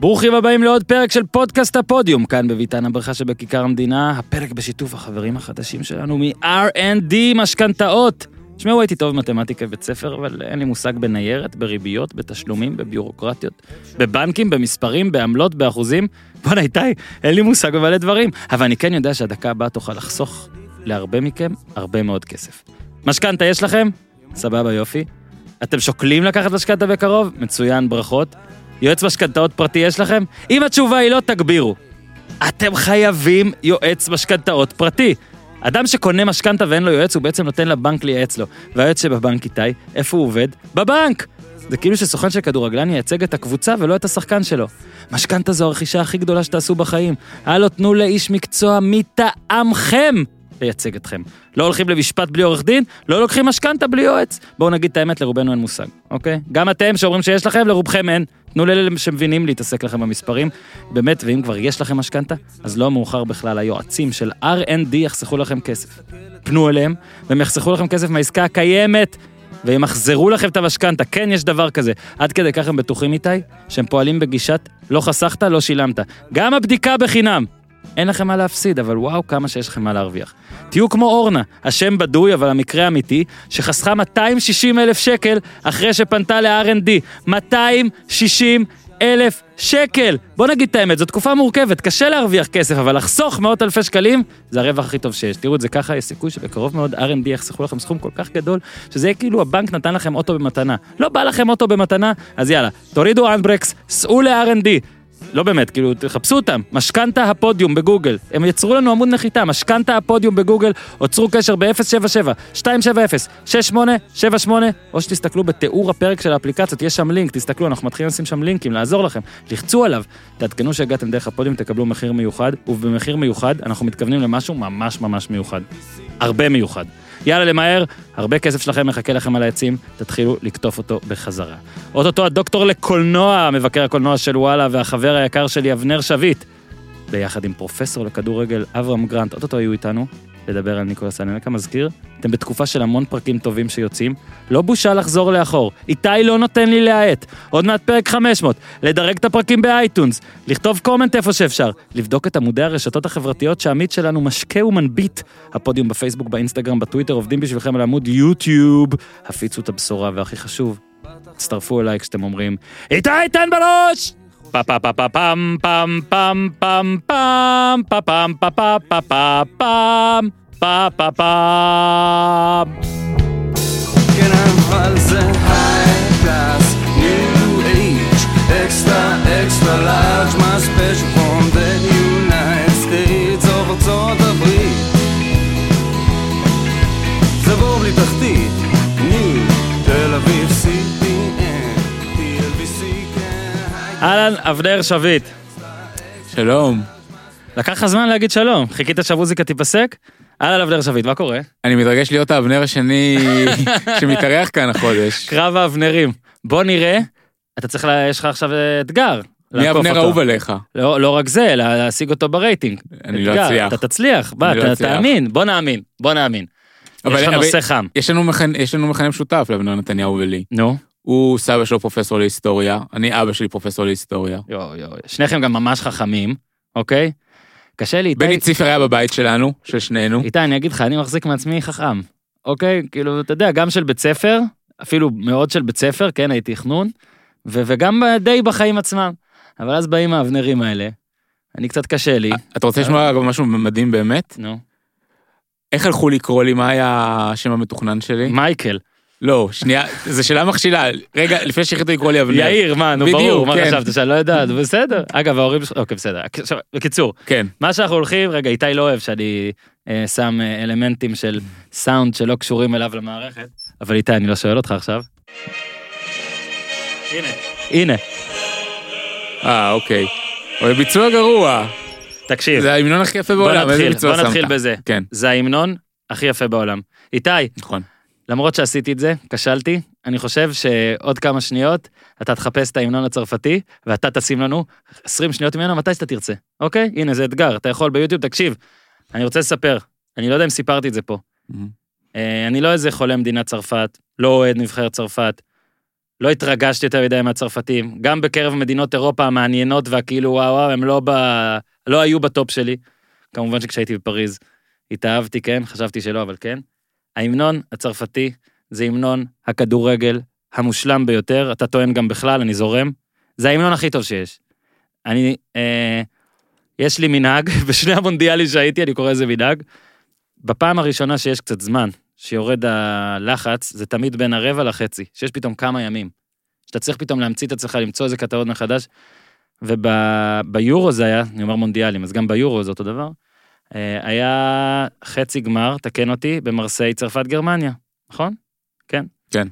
ברוכים הבאים לעוד פרק של פודקאסט הפודיום, כאן בביתן הברכה שבכיכר המדינה, הפרק בשיתוף החברים החדשים שלנו מ-R&D משכנתאות. תשמעו, הייתי טוב במתמטיקה בבית ספר, אבל אין לי מושג בניירת, בריביות, בתשלומים, בביורוקרטיות, בבנקים, במספרים, בעמלות, באחוזים. בוא'נה, איתי, אין לי מושג בבעלי דברים, אבל אני כן יודע שהדקה הבאה תוכל לחסוך להרבה מכם הרבה מאוד כסף. משכנתה יש לכם? סבבה, יופי. אתם שוקלים לקחת משכנתה בקרוב? מצוין, ברכות. יועץ משכנתאות פרטי יש לכם? אם התשובה היא לא, תגבירו. אתם חייבים יועץ משכנתאות פרטי. אדם שקונה משכנתה ואין לו יועץ, הוא בעצם נותן לבנק לייעץ לו. והיועץ שבבנק איתי, איפה הוא עובד? בבנק! זה כאילו שסוכן של כדורגלן ייצג את הקבוצה ולא את השחקן שלו. משכנתה זו הרכישה הכי גדולה שתעשו בחיים. הלו, תנו לאיש מקצוע מטעמכם לייצג אתכם. לא הולכים למשפט בלי עורך דין, לא לוקחים משכנתה בלי יועץ. בואו נגיד את האמת, לרובנו אין מושג, אוקיי? גם אתם שאומרים שיש לכם, לרובכם אין. תנו לאלה שמבינים להתעסק לכם במספרים. באמת, ואם כבר יש לכם משכנתה, אז לא מאוחר בכלל. היועצים של R&D יחסכו לכם כסף. פנו אליהם, והם יחסכו לכם כסף מהעסקה הקיימת, והם יחזרו לכם את המשכנתה. כן, יש דבר כזה. עד כדי כך הם בטוחים איתי, שהם פועלים בגישת לא חסכת, לא שילמת. גם הבדיקה בחינם. אין לכם מה להפסיד, אבל וואו, כמה שיש לכם מה להרוויח. תהיו כמו אורנה, השם בדוי, אבל המקרה האמיתי, שחסכה 260,000 שקל אחרי שפנתה ל-R&D. 260,000 שקל! בוא נגיד את האמת, זו תקופה מורכבת, קשה להרוויח כסף, אבל לחסוך 100,000 שקלים, זה הרווח הכי טוב שיש. תראו את זה ככה, יש סיכוי שבקרוב מאוד R&D יחסכו לכם סכום כל כך גדול, שזה יהיה כאילו הבנק נתן לכם אוטו במתנה. לא בא לכם אוטו במתנה, אז יאללה, תורידו הנדברקס, סעו ל-R&D. לא באמת, כאילו, תחפשו אותם, משכנתה הפודיום בגוגל, הם יצרו לנו עמוד נחיתה, משכנתה הפודיום בגוגל, עוצרו קשר ב-077-270-6878, או שתסתכלו בתיאור הפרק של האפליקציות, יש שם לינק, תסתכלו, אנחנו מתחילים לשים שם לינקים, לעזור לכם, לחצו עליו, תעדכנו שהגעתם דרך הפודיום, תקבלו מחיר מיוחד, ובמחיר מיוחד אנחנו מתכוונים למשהו ממש ממש מיוחד, הרבה מיוחד. יאללה למהר, הרבה כסף שלכם מחכה לכם על העצים, תתחילו לקטוף אותו בחזרה. אותו הדוקטור לקולנוע, מבקר הקולנוע של וואלה, והחבר היקר שלי אבנר שביט, ביחד עם פרופסור לכדורגל אברהם גרנט, אותו היו איתנו, לדבר על ניקולס הנלקה, מזכיר, אתם בתקופה של המון פרקים טובים שיוצאים, לא בושה לחזור לאחור, איתי לא נותן לי להעט, עוד מעט פרק 500, לדרג את הפרקים באייטונס, לכתוב קומנט איפה שאפשר, לבדוק את עמודי הרשתות החברתיות שעמית שלנו משקה ומנביט, הפודיום בפייסבוק, באינסטגרם, בטוויטר, עובדים בשבילכם על עמוד יוטיוב, הפיצו את הבשורה, והכי חשוב, תצטרפו אליי כשאתם אומרים, איתי תן בראש! פאם פאם פאם פאם פאם פאם פאם פאם פאם פאם פאם כן אמרזה היי קלאס ניו אייג' אקסטרה אקסטרה לארג' מאס ספיישל פרום דה יונייטד סטייטס אוף ארצות הברית זה בור בלי תחתית ניו תל אביב סי אהלן, אבנר שביט. שלום. לקח הזמן להגיד שלום. חיכית שהמוזיקה תיפסק? אהלן, אבנר שביט, מה קורה? אני מתרגש להיות האבנר השני שמתארח כאן החודש. קרב האבנרים. בוא נראה, אתה צריך, יש לך עכשיו אתגר. מי אבנר אהוב עליך? לא רק זה, להשיג אותו ברייטינג. אני לא אצליח. אתה תצליח, תאמין, בוא נאמין. יש לך נושא חם. יש לנו מכנה משותף לאבנר נתניהו ולי. נו. הוא סבא שלו פרופסור להיסטוריה, אני אבא שלי פרופסור להיסטוריה. שניכם גם ממש חכמים, אוקיי? קשה לי איתי... בני ציפר היה בבית שלנו, של שנינו. איתי, אני אגיד לך, אני מחזיק מעצמי חכם, אוקיי? כאילו, אתה יודע, גם של בית ספר, אפילו מאוד של בית ספר, כן, הייתי חנון, וגם די בחיים עצמם. אבל אז באים האבנרים האלה, אני קצת קשה לי. אתה רוצה לשמוע משהו מדהים באמת? נו. איך הלכו לקרוא לי, מה היה השם המתוכנן שלי? מייקל. לא, שנייה, זו שאלה מכשילה, רגע, לפני שהחליטו לקרוא לי אבנר. יאיר, מה, נו ברור, מה חשבת, שאני לא יודעת, בסדר. אגב, ההורים, אוקיי, בסדר, בקיצור, מה שאנחנו הולכים, רגע, איתי לא אוהב שאני שם אלמנטים של סאונד שלא קשורים אליו למערכת, אבל איתי, אני לא שואל אותך עכשיו. הנה. אוקיי. ביצוע גרוע. תקשיב. זה ההמנון הכי יפה בעולם. בוא נתחיל בזה. כן. זה ההמנון הכי יפה בעולם. איתי. נכון. למרות שעשיתי את זה, כשלתי, אני חושב שעוד כמה שניות, אתה תחפש את ההמנון הצרפתי, ואתה תשים לנו 20 שניות ממנו, מתי שאתה תרצה, אוקיי? הנה, זה אתגר, אתה יכול ביוטיוב, תקשיב, אני רוצה לספר, אני לא יודע אם סיפרתי את זה פה, אני לא איזה חולה מדינת צרפת, לא אוהד נבחר צרפת, לא התרגשתי יותר מדי מהצרפתים, גם בקרב מדינות אירופה המעניינות, והכאילו וואו, הם לא היו בטופ שלי, כמובן שכשהייתי בפריז, התאהבתי, כן, חשבתי שלא, אבל כן, ההמנון הצרפתי, זה המנון הכדורגל המושלם ביותר, אתה טוען גם בכלל, אני זורם, זה ההמנון הכי טוב שיש, אני, יש לי מנהג, בשני המונדיאלי שהייתי, אני קורא איזה מנהג, בפעם הראשונה שיש קצת זמן, שיורד הלחץ, זה תמיד בין הרבע לחצי, שיש פתאום כמה ימים, שאתה צריך פתאום להמציא את עצמך, למצוא איזה כתבות מחדש, וביורו זה היה, אני אומר מונדיאלים, אז גם ביורו זה אותו דבר, היה חצי גמר, תקן אותי, במרסיי צרפת גרמניה, נכון? כן? כן.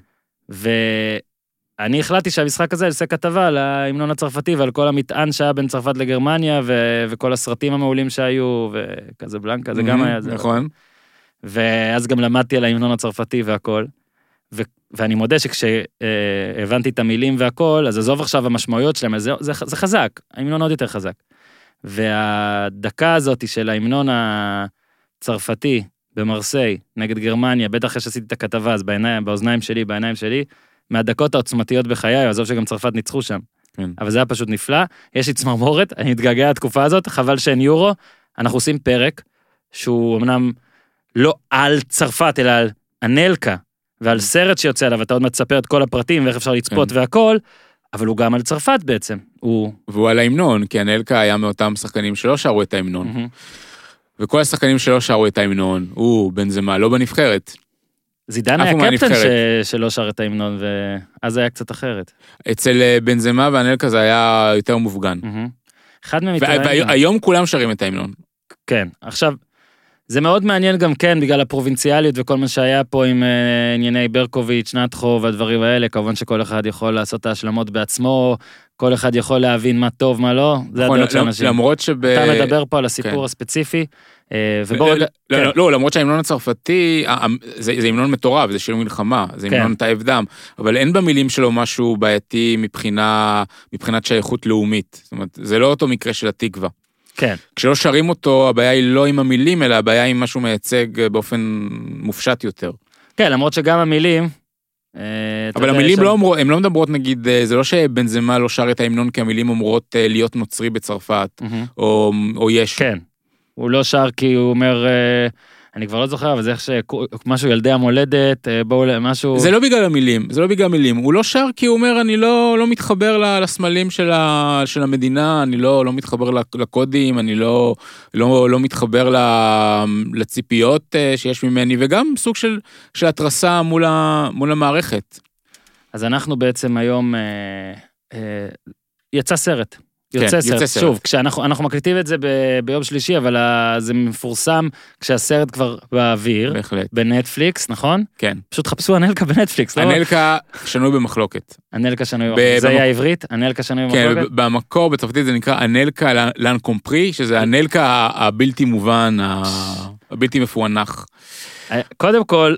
ואני החלטתי שהמשחק הזה עושה כתבה על ההמנון הצרפתי, ועל כל המטען שהיה בין צרפת לגרמניה, וכל הסרטים המעולים שהיו, וכזה בלנקה, זה גם היה. נכון. ואז גם למדתי על ההמנון הצרפתי והכל, ואני מודה שכשהבנתי את המילים והכל, אז עזוב עכשיו המשמעויות שלהם, זה חזק, ההמנון עוד יותר חזק. והדקה הזאת של ההמנון הצרפתי במרסיי, נגד גרמניה, בטח כשעשיתי את הכתבה, אז באוזניים שלי, מהדקות העוצמתיות בחיי, עזוב שגם צרפת ניצחו שם. כן. אבל זה היה פשוט נפלא, יש לי צמרמורת, אני מתגעגע התקופה הזאת, חבל שאין יורו, אנחנו עושים פרק, שהוא אמנם לא על צרפת, אלא על אנלקה, ועל סרט שיוצא עליו, אתה עוד מצפר את כל הפרטים, ואיך אפשר לצפות והכל, אבל הוא גם על צרפת בעצם. והוא על ההמנון, כי אנלקה היה מאותם שחקנים שלא שרו את ההמנון. וכל השחקנים שלא שרו את ההמנון, הוא בנזמה, לא בנבחרת. זידן היה קפטן שלא שר את ההמנון, ואז היה קצת אחרת. אצל בנזמה ואנלקה זה היה יותר מופגן. והיום כולם שרים את ההמנון. כן, עכשיו זה מאוד מעניין גם כן, בגלל הפרובינציאליות וכל מה שהיה פה עם ענייני ברקוביץ', נתחו והדברים האלה, כמובן שכל אחד יכול לעשות את ההשלמות בעצמו, כל אחד יכול להבין מה טוב, מה לא, זה הדעות של אנשים. למרות אתה מדבר פה על הסיפור הספציפי, ובואו לא, למרות שההמנון הצרפתי, זה המנון מטורף, זה שיר מלחמה, זה המנון תאב דם, אבל אין במילים שלו משהו בעייתי מבחינת שייכות לאומית, זאת אומרת, זה לא אותו מקרה של התקווה. כן. כשלא שרים אותו, הבעיה היא לא עם המילים, אלא הבעיה היא משהו מייצג באופן מופשט יותר. כן, למרות שגם המילים אבל המילים הן לא מדברות, נגיד, זה לא שבנזמה לא שר את ההמנון, כי המילים אומרות להיות נוצרי בצרפת, או ישו. כן. הוא לא שר כי הוא אומר, אני כבר לא זוכר, אבל זה איך שמשהו ילדי המולדת, בואו משהו זה לא בגלל המילים, הוא לא שר כי הוא אומר, אני לא מתחבר לסמלים של המדינה, אני לא מתחבר לקודים, אני לא מתחבר לציפיות שיש ממני, וגם סוג של התרסה מול המערכת. אז אנחנו בעצם היום יוצא סרט. שוב, כשאנחנו מקליטים את זה ביום שלישי, אבל זה מפורסם כשהסרט כבר באוויר, בנטפליקס, נכון? כן. פשוט חפשו אנלקה בנטפליקס, לא? אנלקה שנוי במחלוקת. זה היה עברית? אנלקה שנוי במחלוקת? כן, במקור, בצרפתית זה נקרא אנלקה לאן קומפרי, שזה אנלקה הבלתי מובן, הבלתי מפוענח. קודם כל,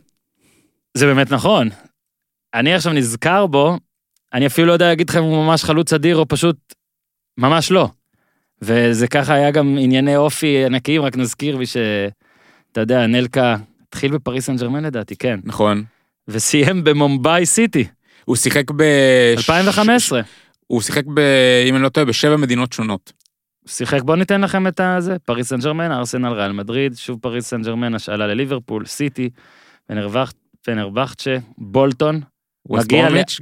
זה באמת נכון. אני עכשיו נזכר בו, אני אפילו לא יודע להגיד לכם, הוא ממש חלוץ אדיר, או פשוט ממש לא. וזה ככה היה גם ענייני אופי ענקיים, רק נזכיר בי שאתה יודע, אנלקה התחיל בפריס סן ז'רמן לדעתי, כן. נכון. וסיים במומביי סיטי. הוא שיחק ב 2015. הוא שיחק ב, אם אני לא טועה, בשבע מדינות שונות. שיחק, בואו ניתן לכם את הזה, פריס סן ז'רמן, ארסנל, ריאל מדריד, שוב פריס סן ז'רמן, השאלה לליברפול, סיטי, פנרבחצ'ה, בולטון,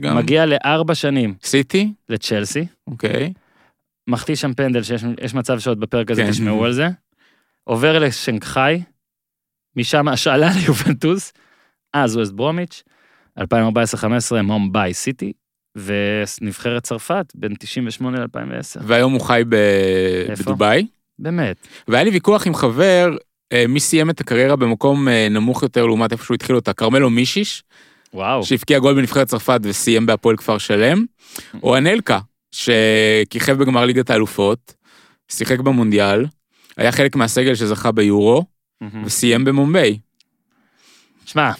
מגיע לארבע שנים. סיטי? לצ'לסי. אוקיי. מחטיא שם פנדל, שיש מצב שעוד בפרק הזה תשמעו על זה, עובר לשנגחאי, משם השאלה ליובנטוס, אז ווסט ברומיץ', 2014-15 מומביי סיטי, ונבחרת צרפת בין 98 ל-2010. והיום הוא חי בדובאי. באמת. והיה לי ויכוח עם חבר, מי סיים את הקריירה במקום נמוך יותר לעומת איפה שהוא התחיל אותה, קרמלו מישיש, שהפקיע גול בנבחרת צרפת וסיים בהפועל כפר שלם, או אנלקה, שכיכב בגמר ליגת האלופות, שיחק במונדיאל, היה חלק מהסגל שזכה ביורו, וסיים במומביי. שמע,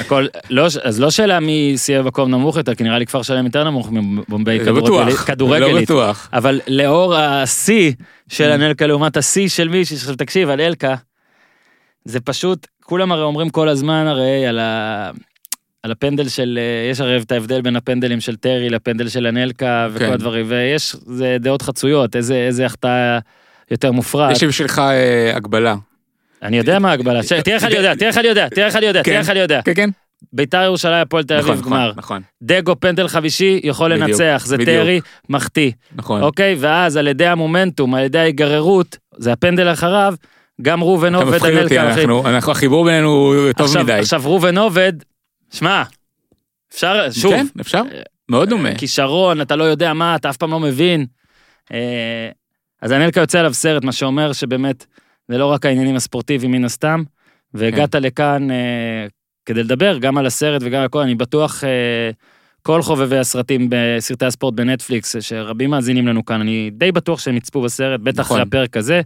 הכל, אז לא שאלה מי סיים במקום נמוך יותר, כי נראה לי כפר שלם יותר נמוך מבומביי כדורגלית. לא בטוח. אבל לאור ה-C של אנלקה, לעומת ה-C של מי, שחשב, תקשיב, אנלקה, זה פשוט, כולם הרי אומרים כל הזמן הרי על על הפנדל של, יש הרי את ההבדל בין הפנדלים של טרי לפנדל של אנלקה וכל הדברים, ויש דעות חצויות, איזה החטאה יותר מופרעת. יש בשבילך הגבלה. אני יודע מה הגבלה, תראה איך אני יודע. כן. ביתר ירושלים, הפועל תל אביב גמר. דגו פנדל חבישי יכול לנצח, זה טרי מחטיא. אוקיי, ואז על ידי המומנטום, על ידי ההיגררות, זה הפנדל אחריו, גם רובן עובד אנלקה. החיבור בינינו טוב מדי. עכשיו רובן עובד, שמע, אפשר, שוב. כן, אפשר, מאוד דומה. כישרון, אתה לא יודע מה, אתה אף פעם לא מבין. אז אנלקה יוצא עליו סרט, מה שאומר שבאמת, זה לא רק העניינים הספורטיביים מן הסתם, והגעת לכאן כדי לדבר, גם על הסרט וגם על הכל, אני בטוח כל חובבי הסרטים בסרטי הספורט בנטפליקס, שרבים מאזינים לנו כאן, אני די בטוח שהם יצפו בסרט, בטח אחרי הפרק הזה,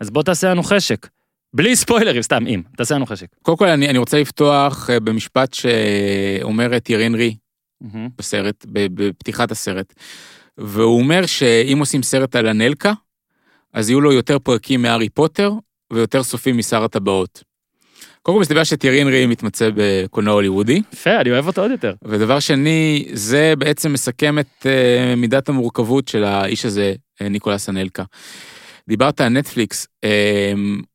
אז בוא תעשה לנו חשק. בלי ספוילרים, סתם, אם. תעשה לנו חשק. קודם כל, אני רוצה לפתוח במשפט שאומרת אירין רי בסרט, בפתיחת הסרט, והוא אומר שאם עושים סרט על אנלקה, אז יהיו לו יותר פרקים מהארי פוטר, ויותר סופים משר הטבעות. קודם כל, מסתבר שתירין רי מתמצא בקולנוע הוליוודי. יפה, אני אוהב אותו עוד יותר. ודבר שני, זה בעצם מסכם את מידת המורכבות של האיש הזה, ניקולס אנלקה. דיברת על נטפליקס,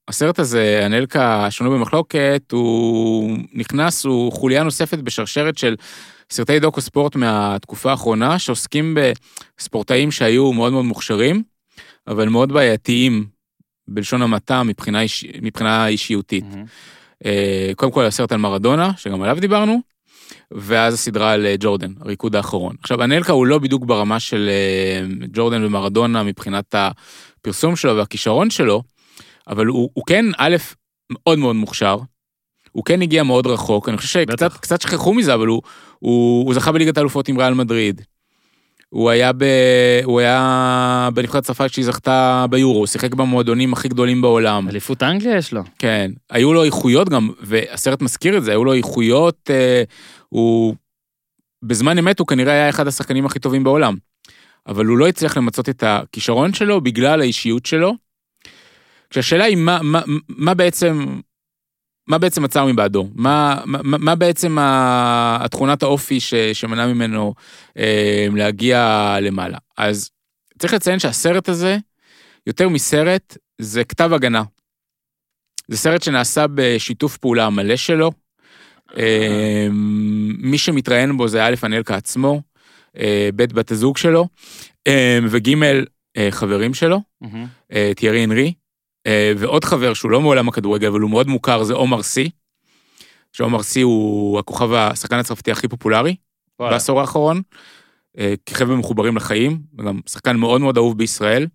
הסרט הזה, אנלקה שנוי במחלוקת, הוא נכנס, הוא חוליה נוספת בשרשרת של סרטי דוקו ספורט מהתקופה האחרונה, שעוסקים בספורטאים שהיו מאוד מאוד מוכשרים, אבל מאוד בעייתיים, בלשון המעטה, מבחינה אישיותית. קודם כל, הסרט על מרדונה, שגם עליו דיברנו, ואז הסדרה על ג'ורדן, הריקוד האחרון. עכשיו, אנלקה הוא לא בדיוק ברמה של ג'ורדן ומרדונה, מבחינת הפרסום שלו והכישרון שלו, אבל הוא כן, א', מאוד מאוד מוכשר, הוא כן הגיע מאוד רחוק, אני חושב שקצת שכחו מזה, אבל הוא זכה בליגת האלופות עם ריאל מדריד, הוא היה בנבחרת צרפת כשהיא זכתה ביורו, הוא שיחק במועדונים הכי גדולים בעולם. אליפות אנגליה יש לו. כן, היו לו איכויות גם, והסרט מזכיר את זה, היו לו איכויות, בזמן אמת הוא כנראה היה אחד השחקנים הכי טובים בעולם, אבל הוא לא הצליח למצות את הכישרון שלו, בגלל האישיות שלו, כשהשאלה היא מה בעצם עצר מבעדו? מה בעצם התכונת האופי שמנע ממנו להגיע למעלה? אז צריך לציין שהסרט הזה, יותר מסרט, זה כתב הגנה. זה סרט שנעשה בשיתוף פעולה המלא שלו. מי שמתראיין בו זה א' אנלקה עצמו, ב' בת הזוג שלו, וג' חברים שלו, תיארי אנרי, ועוד חבר שהוא לא מעולם הכדורגל, אבל הוא מאוד מוכר, זה עומר סי, שעומר סי הוא הכוכב השחקן הצרפתי הכי פופולרי, בעשור האחרון, כחבר מחוברים לחיים, גם שחקן מאוד מאוד אהוב בישראל,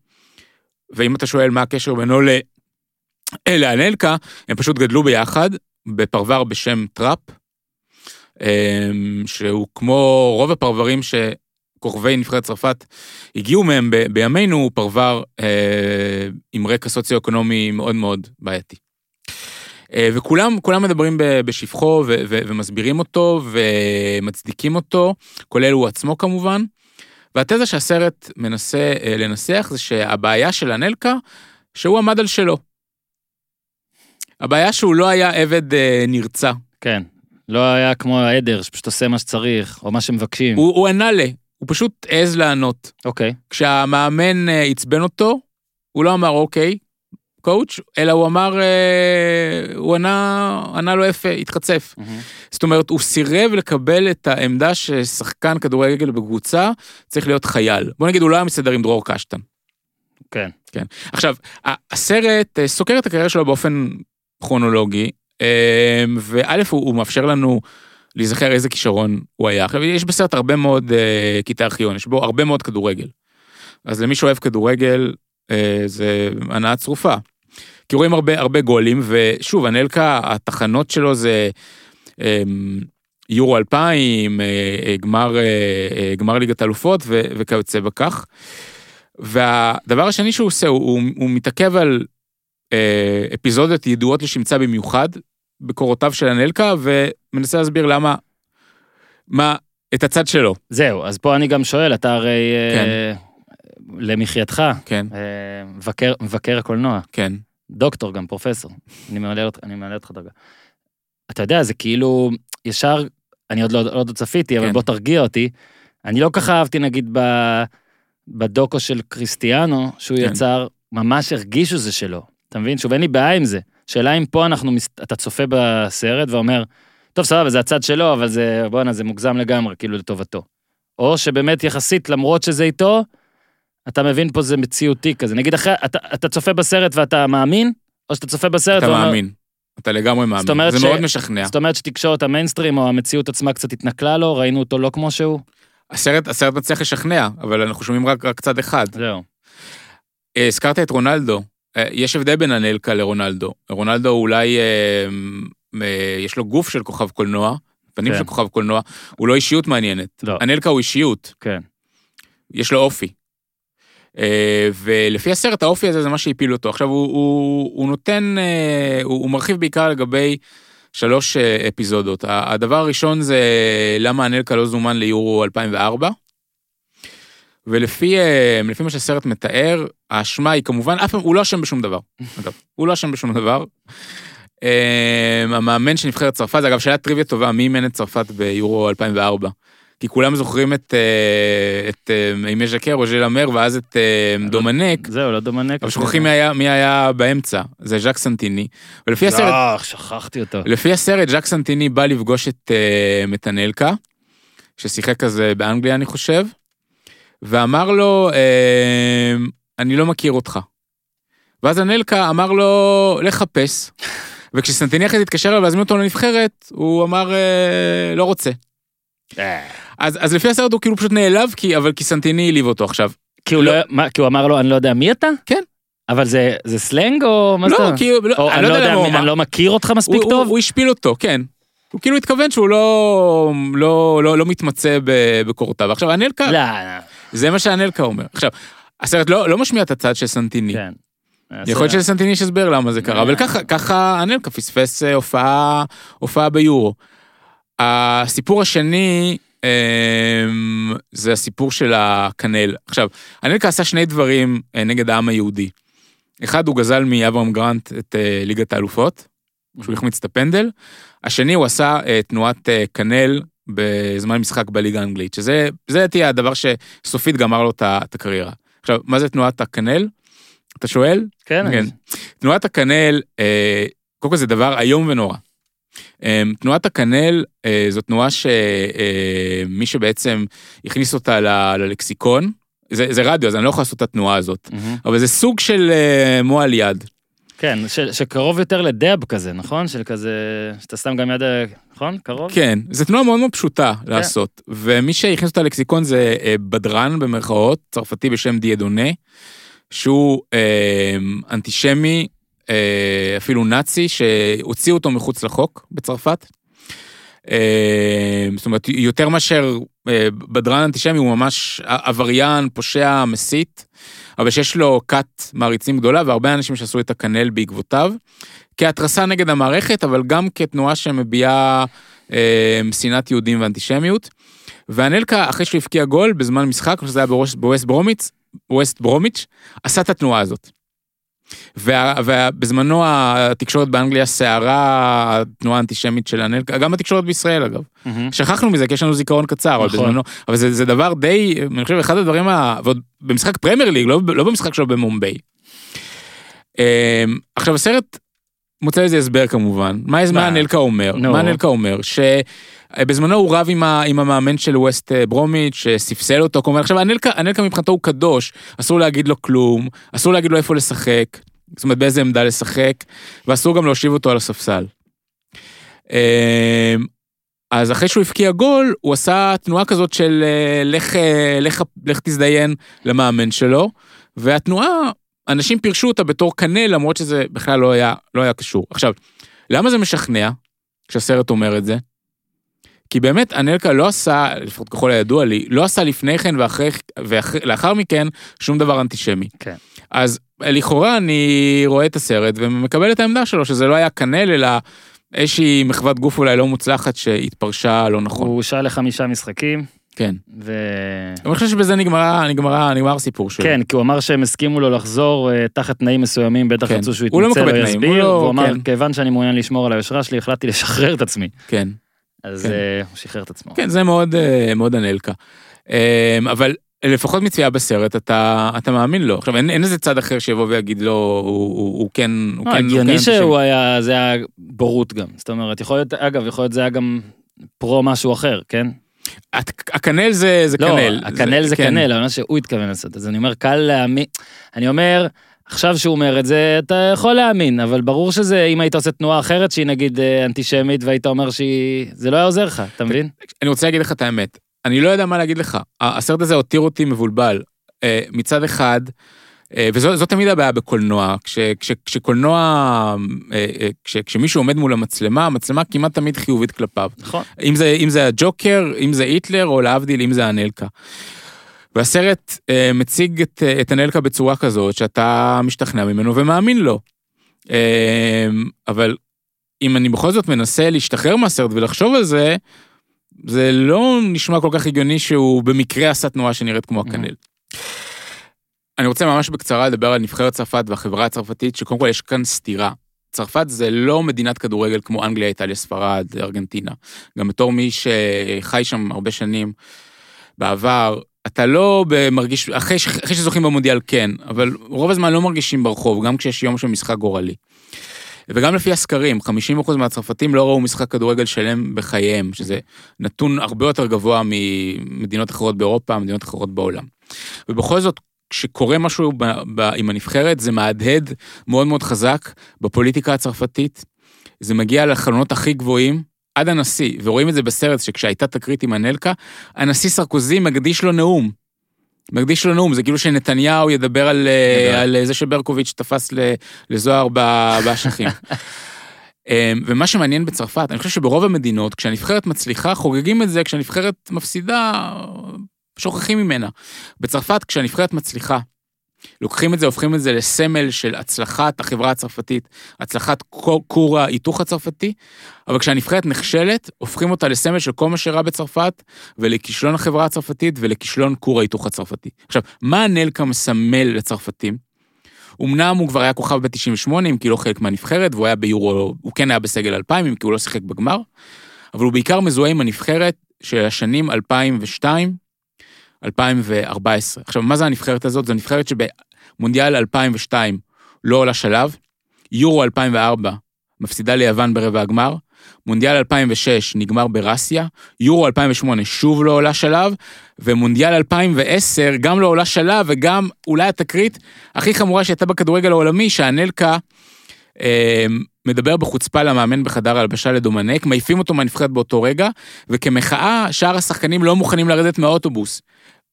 ואם אתה שואל מה הקשר בינו לאנלקה, הם פשוט גדלו ביחד, בפרבר בשם טראפ, שהוא כמו רוב הפרברים כוכבי נבחרת צרפת הגיעו מהם בימינו פרבר עם רקע סוציו-אקונומי מאוד מאוד בעייתי. וכולם מדברים בשבחו ומסבירים אותו ומצדיקים אותו, כולל הוא עצמו כמובן. והתזה שהסרט מנסה לנסח זה שהבעיה של אנלקה שהוא עמד על שלו. הבעיה שהוא לא היה עבד נרצה. כן, לא היה כמו העדר שפשוט עושה מה שצריך או מה שמבקשים. הוא ענה לה. הוא פשוט עז לענות. אוקיי. כשהמאמן הצבן אותו, הוא לא אמר אוקיי, קואוץ', אלא הוא אמר, הוא ענה לו יפה, התחצף. זאת אומרת, הוא סירב לקבל את העמדה ששחקן כדורגל בקבוצה, צריך להיות חייל. בוא נגיד, הוא לא היה מסדר עם דרור קשטן. כן. כן. עכשיו, הסרט סוקר את הקריירה שלו באופן כרונולוגי, וא' הוא מאפשר לנו להיזכר איזה כישרון הוא היה. עכשיו, יש בסרט הרבה מאוד כיתה ארכיון, יש בו הרבה מאוד כדורגל. אז למי שאוהב כדורגל, זה הנאה צרופה. כי רואים הרבה גולים, ושוב, אנלקה, התחנות שלו זה יורו 2000, גמר ליגת האלופות, וכיוצא בכך. והדבר השני שהוא עושה, הוא מתעכב על אפיזודות ידועות לשמצה במיוחד, בקורותיו של אנלקה, ומנסה להסביר למה, את הצד שלו. זהו, אז פה אני גם שואל, אתה הרי, למחייתך, מבקר הקולנוע, דוקטור גם, פרופסור, אני מעלה אותך דרגה. אתה יודע, זה כאילו, ישר אני עוד לא צפיתי, אבל בוא תרגיע אותי, אני לא ככה אהבתי, נגיד, בדוקו של קריסטיאנו, שהוא יצר, ממש הרגישו זה שלו, אתה מבין? שוב, אין לי בעיה עם זה, שאלה אם פה אנחנו, אתה צופה בסרט ואומר, טוב, סבבה, זה הצד שלו, אבל זה, בוא'נה, זה מוגזם לגמרי, כאילו לטובתו. או שבאמת יחסית, למרות שזה איתו, אתה מבין פה זה מציאותי כזה. נגיד אחרי, אתה צופה בסרט ואתה מאמין, או שאתה צופה בסרט ואומר... אתה מאמין. אתה לגמרי מאמין. זה מאוד משכנע. זאת אומרת שתקשורת המיינסטרים, או המציאות עצמה קצת התנקלה לו, ראינו אותו לא כמו שהוא. הסרט מצליח לשכנע, אבל אנחנו שומעים רק צד אחד. זהו. הזכרת את רונלדו. יש הבדל בין אנלקה לרונלדו. רונלדו אולי... יש לו גוף של כוכב קולנוע, פנים של כוכב קולנוע, הוא לא אישיות מעניינת. אנלקה הוא אישיות. כן. יש לו אופי. ולפי הסרט, האופי הזה זה מה שהפיל אותו. עכשיו, הוא נותן, הוא מרחיב בעיקר לגבי 3 אפיזודות. הדבר הראשון זה למה אנלקה לא זומן ליורו 2004, ולפי מה שהסרט מתאר, האשמה היא כמובן, הוא לא אשם בשום דבר. הוא לא אשם בשום דבר. המאמן שנבחרת צרפת, זה אגב שאלה טריוויה טובה, מי אימן את צרפת ביורו 2004? כי כולם זוכרים את אימי ז'קר, רוז'ה למר, ואז את דומנק. זהו, לא דומנק. אבל שוכחים מי היה באמצע, זה ז'אק סנטיני. ולפי הסרט... שכחתי אותו. לפי הסרט, ז'אק סנטיני בא לפגוש את אנלקה, ששיחק כזה באנגליה, אני חושב, ואמר לו, אני לא מכיר אותך. ואז אנלקה אמר לו, לחפש. וכשסנטיני אחרי התקשר אליו והזמין אותו לנבחרת, הוא אמר, לא רוצה. אז לפי הסרט הוא כאילו פשוט נעלב, אבל כי סנטיני העליב אותו עכשיו. כי הוא אמר לו, אני לא יודע מי אתה? כן. אבל זה סלנג או מה זה? לא, כאילו, אני לא יודע, אני לא מכיר אותך מספיק טוב? הוא השפיל אותו, כן. הוא כאילו התכוון שהוא לא מתמצא בקורותיו. עכשיו, אנלקה, זה מה שאנלקה אומר. עכשיו, הסרט לא משמיע את הצד של סנטיני. כן. יכול להיות שסנטיני שסבר למה זה קרה, אבל ככה אנלקה פספס הופעה ביורו. הסיפור השני, זה הסיפור של הקנל. עכשיו, אנלקה עשה 2 דברים נגד העם היהודי. אחד, הוא גזל מאברהם גרנט את ליגת האלופות, שהוא החמיץ את הפנדל. השני, הוא עשה תנועת קנל בזמן משחק בליגה האנגלית, שזה תהיה הדבר שסופית גמר לו את הקריירה. עכשיו, מה זה תנועת הקנל? אתה שואל? כן. תנועת הקנל, קודם כל זה דבר איום ונורא. תנועת הקנל זו תנועה שמי שבעצם הכניס אותה ללקסיקון, זה רדיו, אז אני לא יכול לעשות את התנועה הזאת, אבל זה סוג של מועל יד. כן, שקרוב יותר לדאב כזה, נכון? של כזה, שאתה שם גם יד, נכון? קרוב? כן, זו תנועה מאוד מאוד פשוטה לעשות, ומי שהכניס אותה ללקסיקון זה בדרן במרכאות, צרפתי בשם דיאדונה, שהוא אנטישמי, אפילו נאצי, שהוציאו אותו מחוץ לחוק בצרפת. זאת אומרת, יותר מאשר בדרן אנטישמי, הוא ממש עבריין, פושע, מסית, אבל שיש לו קט מעריצים גדולה, והרבה אנשים שעשו את הקנל בעקבותיו, כהתרסה נגד המערכת, אבל גם כתנועה שמביעה שנאת יהודים ואנטישמיות. ואנלקה, אחרי שהוא הפקיע גול, בזמן משחק, שזה היה בווסט ברומיץ, עשה את התנועה הזאת. ובזמנו התקשורת באנגליה סערה, התנועה האנטישמית של אנלקה, גם התקשורת בישראל אגב. שכחנו מזה, כי יש לנו זיכרון קצר, אבל זה דבר די, אני חושב, אחד הדברים, ועוד במשחק פרמייר ליג, לא במשחק שלו במומביי. עכשיו הסרט, מוצא לזה הסבר כמובן. מה אנלקה אומר? מה אנלקה אומר? שבזמנו הוא רב עם המאמן של ווסט ברומיץ' שספסל אותו, כמובן. עכשיו, אנלקה מבחינתו הוא קדוש, אסור להגיד לו כלום, אסור להגיד לו איפה לשחק, זאת אומרת, באיזה עמדה לשחק, ואסור גם להושיב אותו על הספסל. אז אחרי שהוא הפקיע גול, הוא עשה תנועה כזאת של לך תזדיין למאמן שלו, והתנועה... אנשים פירשו אותה בתור קנה, למרות שזה בכלל לא היה קשור. עכשיו, למה זה משכנע, כשהסרט אומר את זה? כי באמת, אנלקה לא עשה, לפחות ככל הידוע לי, לא עשה לפני כן ולאחר מכן, שום דבר אנטישמי. כן. אז לכאורה אני רואה את הסרט, ומקבל את העמדה שלו, שזה לא היה קנה, אלא איזושהי מחוות גוף אולי לא מוצלחת, שהתפרשה לא נכון. הוא שאל 5 משחקים. כן. אני חושב שבזה נגמר הסיפור שלו. כן, כי הוא אמר שהם הסכימו לו לחזור תחת תנאים מסוימים, בטח רצו שהוא יתמצא, לא יסביר, והוא אמר, כיוון שאני מעוניין לשמור על היושרה שלי, החלטתי לשחרר את עצמי. כן. אז הוא שחרר את עצמו. כן, זה מאוד אנלקה. אבל לפחות מצביעה בסרט, אתה מאמין לו. עכשיו, אין איזה צד אחר שיבוא ויגיד לו, הוא כן... הגיוני שהוא היה, זה היה בורות גם. זאת אומרת, אגב, יכול להיות זה היה גם פרו משהו אחר, כן? הקנל זה קנל. לא, הקנל זה קנל, אבל מה שהוא התכוון לעשות. אז אני אומר, קל להאמין. אני אומר... עכשיו שהוא אומר את זה, אתה יכול להאמין, אבל ברור שזה, אם היית עושה תנועה אחרת, שהיא נגיד אנטישמית, והיית אומר שהיא... זה לא היה עוזר לך, אתה מבין? אני רוצה להגיד לך את האמת. אני לא יודע מה להגיד לך. הסרט הזה הותיר אותי מבולבל. מצד אחד, וזו תמיד הבעיה בקולנוע. כשקולנוע, כשמישהו עומד מול המצלמה, המצלמה כמעט תמיד חיובית כלפיו. נכון. אם זה הג'וקר, אם זה היטלר, או להבדיל, אם זה האנלקה. והסרט מציג את אנלקה בצורה כזאת, שאתה משתכנע ממנו ומאמין לו. אבל אם אני בכל זאת מנסה להשתחרר מהסרט ולחשוב על זה, זה לא נשמע כל כך הגיוני שהוא במקרה עשה תנועה שנראית כמו הקנל. אני רוצה ממש בקצרה לדבר על נבחרת צרפת והחברה הצרפתית, שקודם כל יש כאן סתירה. צרפת זה לא מדינת כדורגל כמו אנגליה, איטליה, ספרד, ארגנטינה. גם בתור מי שחי שם הרבה שנים בעבר, אתה לא מרגיש, אחרי שזוכים במונדיאל כן, אבל רוב הזמן לא מרגישים ברחוב, גם כשיש יום של משחק גורלי. וגם לפי הסקרים, 50% מהצרפתים לא ראו משחק כדורגל שלם בחייהם, שזה נתון הרבה יותר גבוה ממדינות אחרות באירופה, מדינות אחרות בעולם. ובכל זאת, כשקורה משהו עם הנבחרת, זה מהדהד מאוד מאוד חזק בפוליטיקה הצרפתית, זה מגיע לחלונות הכי גבוהים, עד הנשיא, ורואים את זה בסרט, שכשהייתה תקרית עם אנלקה, הנשיא סרקוזי מקדיש לו נאום. מקדיש לו נאום, זה כאילו שנתניהו ידבר על זה שברקוביץ' תפס לזוהר באשכים. ומה שמעניין בצרפת, אני חושב שברוב המדינות, כשהנבחרת מצליחה, חוגגים את זה, כשהנבחרת מפסידה, שוכחים ממנה. בצרפת, כשהנבחרת מצליחה, לוקחים את זה, הופכים את זה לסמל של הצלחת החברה הצרפתית, הצלחת קור ההיתוך הצרפתי, אבל כשהנבחרת נכשלת, הופכים אותה לסמל של כל מה שרע בצרפת, ולכישלון החברה הצרפתית, ולכישלון קור ההיתוך הצרפתי. עכשיו, מה אנלקה מסמל לצרפתים? אמנם הוא כבר היה כוכב ב-98, אם כי לא חלק מהנבחרת, והוא היה ביורו, הוא כן היה בסגל 2000, אם כי הוא לא שיחק בגמר, אבל הוא בעיקר מזוהה עם הנבחרת של השנים 2002, 2014. עכשיו, מה זה הנבחרת הזאת? זו נבחרת שבמונדיאל 2002 לא עולה שלב, יורו 2004 מפסידה ליוון ברבע הגמר, מונדיאל 2006 נגמר ברסיה, יורו 2008 שוב לא עולה שלב, ומונדיאל 2010 גם לא עולה שלב, וגם אולי התקרית הכי חמורה שהייתה בכדורגל העולמי, שהאנלקה מדבר בחוצפה למאמן בחדר הלבשה לדומנק, מעיפים אותו מהנבחרת באותו רגע, וכמחאה שאר השחקנים לא מוכנים לרדת מהאוטובוס.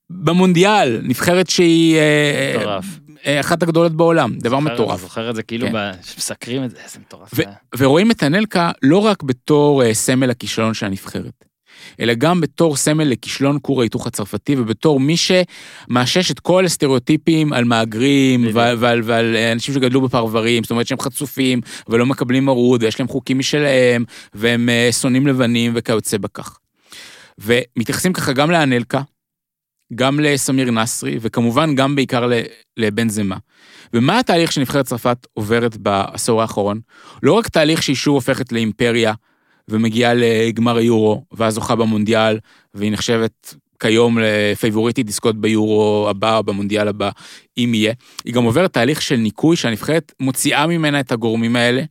במונדיאל, נבחרת שהיא אחת הגדולות בעולם, דבר מטורף. זוכר את זה כאילו, שמסקרים את זה, זה מטורף. ורואים את אנלקה לא רק בתור סמל הכישלון של הנבחרת, אלא גם בתור סמל לכישלון כור ההיתוך הצרפתי, ובתור מי שמאשש את כל הסטריאוטיפים על מאגרים, ועל אנשים שגדלו בפרברים, זאת אומרת שהם חצופים, ולא מקבלים מרוד, ויש להם חוקים משלהם, והם שונאים לבנים, וכיוצא בכך. ומתייחסים ככה גם לאנלקה, גם לסמיר נסרי, וכמובן גם בעיקר לבן זמה. ומה התהליך שנבחרת צרפת עוברת בעשור האחרון? לא רק תהליך שהיא שוב הופכת לאימפריה, ומגיעה לגמר היורו, ואז זוכה במונדיאל, והיא נחשבת כיום לפייבוריטית דיסקות ביורו הבא, במונדיאל הבא, אם יהיה. היא גם עוברת תהליך של ניקוי, שהנבחרת מוציאה ממנה את הגורמים האלה,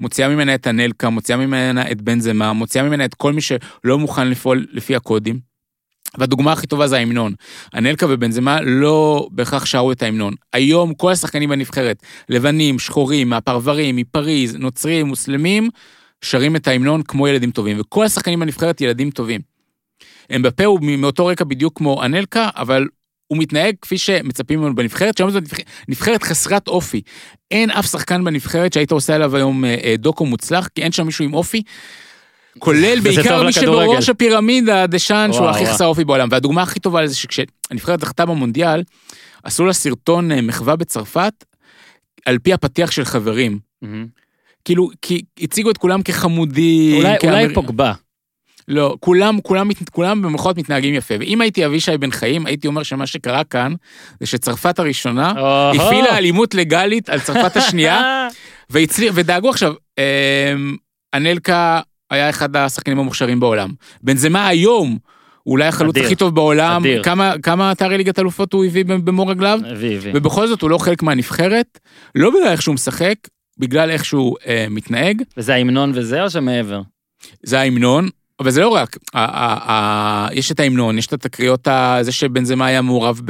מוציאה ממנה את אנלקה, מוציאה ממנה את בן זמה, מוציאה ממנה את כל מי שלא מוכן לפעול לפי הקודים. והדוגמה הכי טובה זה ההמנון. אנלקה ובן זמה לא בהכרח שרו את ההמנון. היום כל השחקנים בנבחרת, לבנים, שחורים, מהפרברים, מפריז, נוצרים, מוסלמים, שרים את ההמנון כמו ילדים טובים, וכל השחקנים בנבחרת ילדים טובים. אמבפה הוא מאותו רקע בדיוק כמו אנלקה, אבל הוא מתנהג כפי שמצפים ממנו בנבחרת, שהיום זו נבחרת חסרת אופי. אין אף שחקן בנבחרת שהיית עושה עליו היום דוקו מוצלח, כי אין שם מישהו עם אופי, כולל בעיקר מי שבראש הפירמידה, דשן, שהוא הכי חסר אופי בעולם. והדוגמה הכי טובה לזה, שכשהנבחרת זכתה במונדיאל, עשו לה סרטון מחווה בצרפת, על פי הפתיח של חברים. כאילו, כי הציגו את כולם כחמודים. אולי פוגבה. לא, כולם במחות מתנהגים יפה. ואם הייתי אבישי בן חיים, הייתי אומר שמה שקרה כאן, זה שצרפת הראשונה, הפעילה אלימות לגלית על צרפת השנייה, ודאגו עכשיו, אנלקה היה אחד השחקנים המוכשרים בעולם. בנזמה היום, אולי החלוץ הכי טוב בעולם, כמה תארי ליגת אלופות הוא הביא במור רגליו, ובכל זאת הוא לא חלק מהנבחרת, לא בגלל איך שהוא משחק, בגלל איך שהוא מתנהג. וזה האמנון וזה או שמעבר? זה האמנון, אבל זה לא רק, יש את האמנון, יש את התקריות, זה שבנזמה היה מעורב,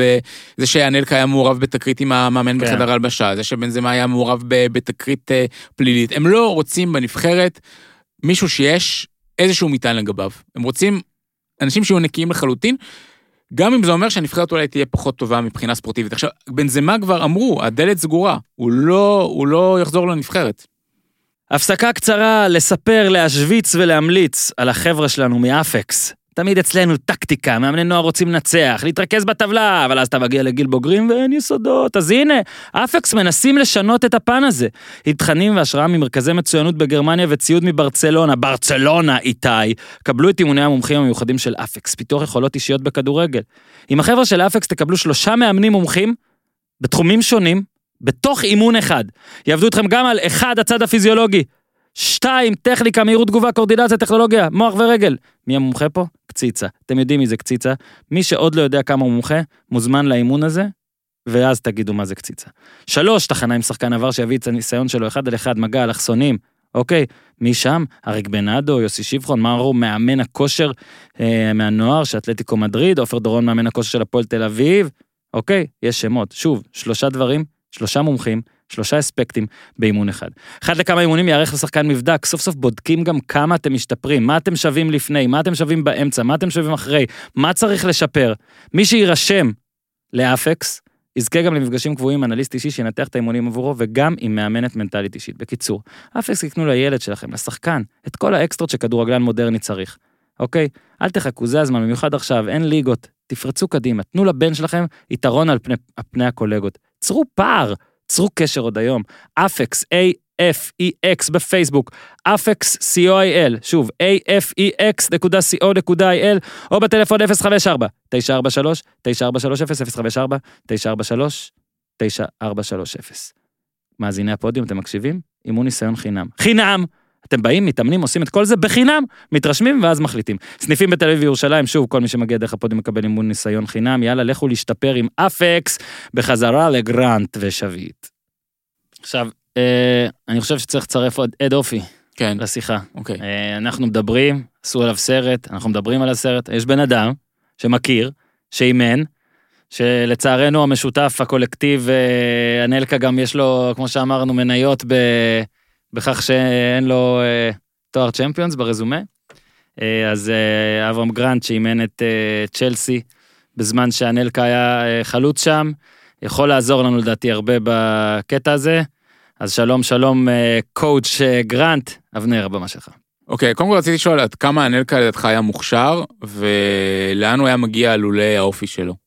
זה שאנלקה היה מעורב בתקרית עם המאמן בחדר הלבשה, זה שבנזמה היה מעורב בתקרית פלילית, הם לא רוצים בנבחרת מישהו שיש איזשהו מטען לגביו, הם רוצים אנשים שיהיו נקיים לחלוטין, גם אם זה אומר שהנבחרת אולי תהיה פחות טובה מבחינה ספורטיבית. עכשיו, בנזמה כבר אמרו, הדלת סגורה, הוא לא יחזור לנבחרת. הפסקה קצרה לספר, להשוויץ ולהמליץ על החבר'ה שלנו מאפקס. תמיד אצלנו טקטיקה, מאמני נוער רוצים לנצח, להתרכז בטבלה, אבל אז אתה מגיע לגיל בוגרים ואין יסודות. אז הנה, אפקס מנסים לשנות את הפן הזה. התכנים והשראה ממרכזי מצוינות בגרמניה וציוד מברצלונה, ברצלונה איתי, קבלו את אימוני המומחים המיוחדים של אפקס, פיתוח יכולות אישיות בכדורגל. עם החבר'ה של אפקס תקבלו 3 מאמנים מומחים בתחומים שונים, בתוך אימון אחד. יעבדו אתכם גם על 1 הצד הפיזיולוגי, 2 טכניקה, מהירות תגובה, קורדינציה, טכנולוגיה, מוח ורגל. מי המומחה פה? קציצה. אתם יודעים מי זה קציצה. מי שעוד לא יודע כמה הוא מומחה, מוזמן לאימון הזה, ואז תגידו מה זה קציצה. 3, תחנה עם שחקן עבר שיביא את הניסיון שלו 1 על 1, מגע, אלכסונים. אוקיי, מי שם? אריק בנאדו, יוסי שבחון, מארו, מאמן הכושר מהנוער, שאתלטיקו מדריד, עופר דורון, מאמן הכושר של הפועל תל אביב. אוקיי, יש שמות. שוב, 3 דברים, 3 מומחים, 3 אספקטים באימון אחד. 1 לכמה אימונים יערך לשחקן מבדק, סוף סוף בודקים גם כמה אתם משתפרים, מה אתם שווים לפני, מה אתם שווים באמצע, מה אתם שווים אחרי, מה צריך לשפר. מי שירשם לאפקס, יזכה גם למפגשים קבועים, אנליסט אישי שינתח את האימונים עבורו, וגם עם מאמנת מנטלית אישית. בקיצור, אפקס יקנו לילד שלכם, לשחקן, את כל האקסטרות שכדורגלן מודרני צריך. אוקיי? אל תחכו, זה הזמן, במיוחד עכשיו, אין ליגות, תפרצו קדימה, תנו לבן שלכם יתרון על פני הקולגות. צרו פער. צרו קשר עוד היום, אפקס, AFEX בפייסבוק, אפקס COIL, שוב, AFEX.co.il, או בטלפון 054, 943, 943-054, 943-9430. מאזיני הפודיום, אתם מקשיבים? אימון ניסיון חינם. חינם! אתם באים, מתאמנים, עושים את כל זה בחינם, מתרשמים ואז מחליטים. סניפים בתל אביב וירושלים, שוב, כל מי שמגיע דרך הפודיום מקבל אימון ניסיון חינם, יאללה, לכו להשתפר עם אפקס, בחזרה לגרנט ושביט. עכשיו, אני חושב שצריך לצרף עוד עד אופי, כן, לשיחה. אוקיי. אנחנו מדברים, עשו עליו סרט, אנחנו מדברים על הסרט, יש בן אדם שמכיר, שאימן, שלצערנו המשותף, הקולקטיב, הנלקה גם יש לו, כמו שאמרנו, מניות ב... בכך שאין לו תואר צ'מפיונס ברזומה, אז אברהם גרנט שאימן את צ'לסי, בזמן שאנלקה היה חלוץ שם, יכול לעזור לנו לדעתי הרבה בקטע הזה, אז שלום שלום קואוץ' גרנט, אבנר הבמה שלך. אוקיי, קודם כל רציתי לשאול, עד כמה אנלקה לדעתך היה מוכשר, ולאן הוא היה מגיע לולא האופי שלו?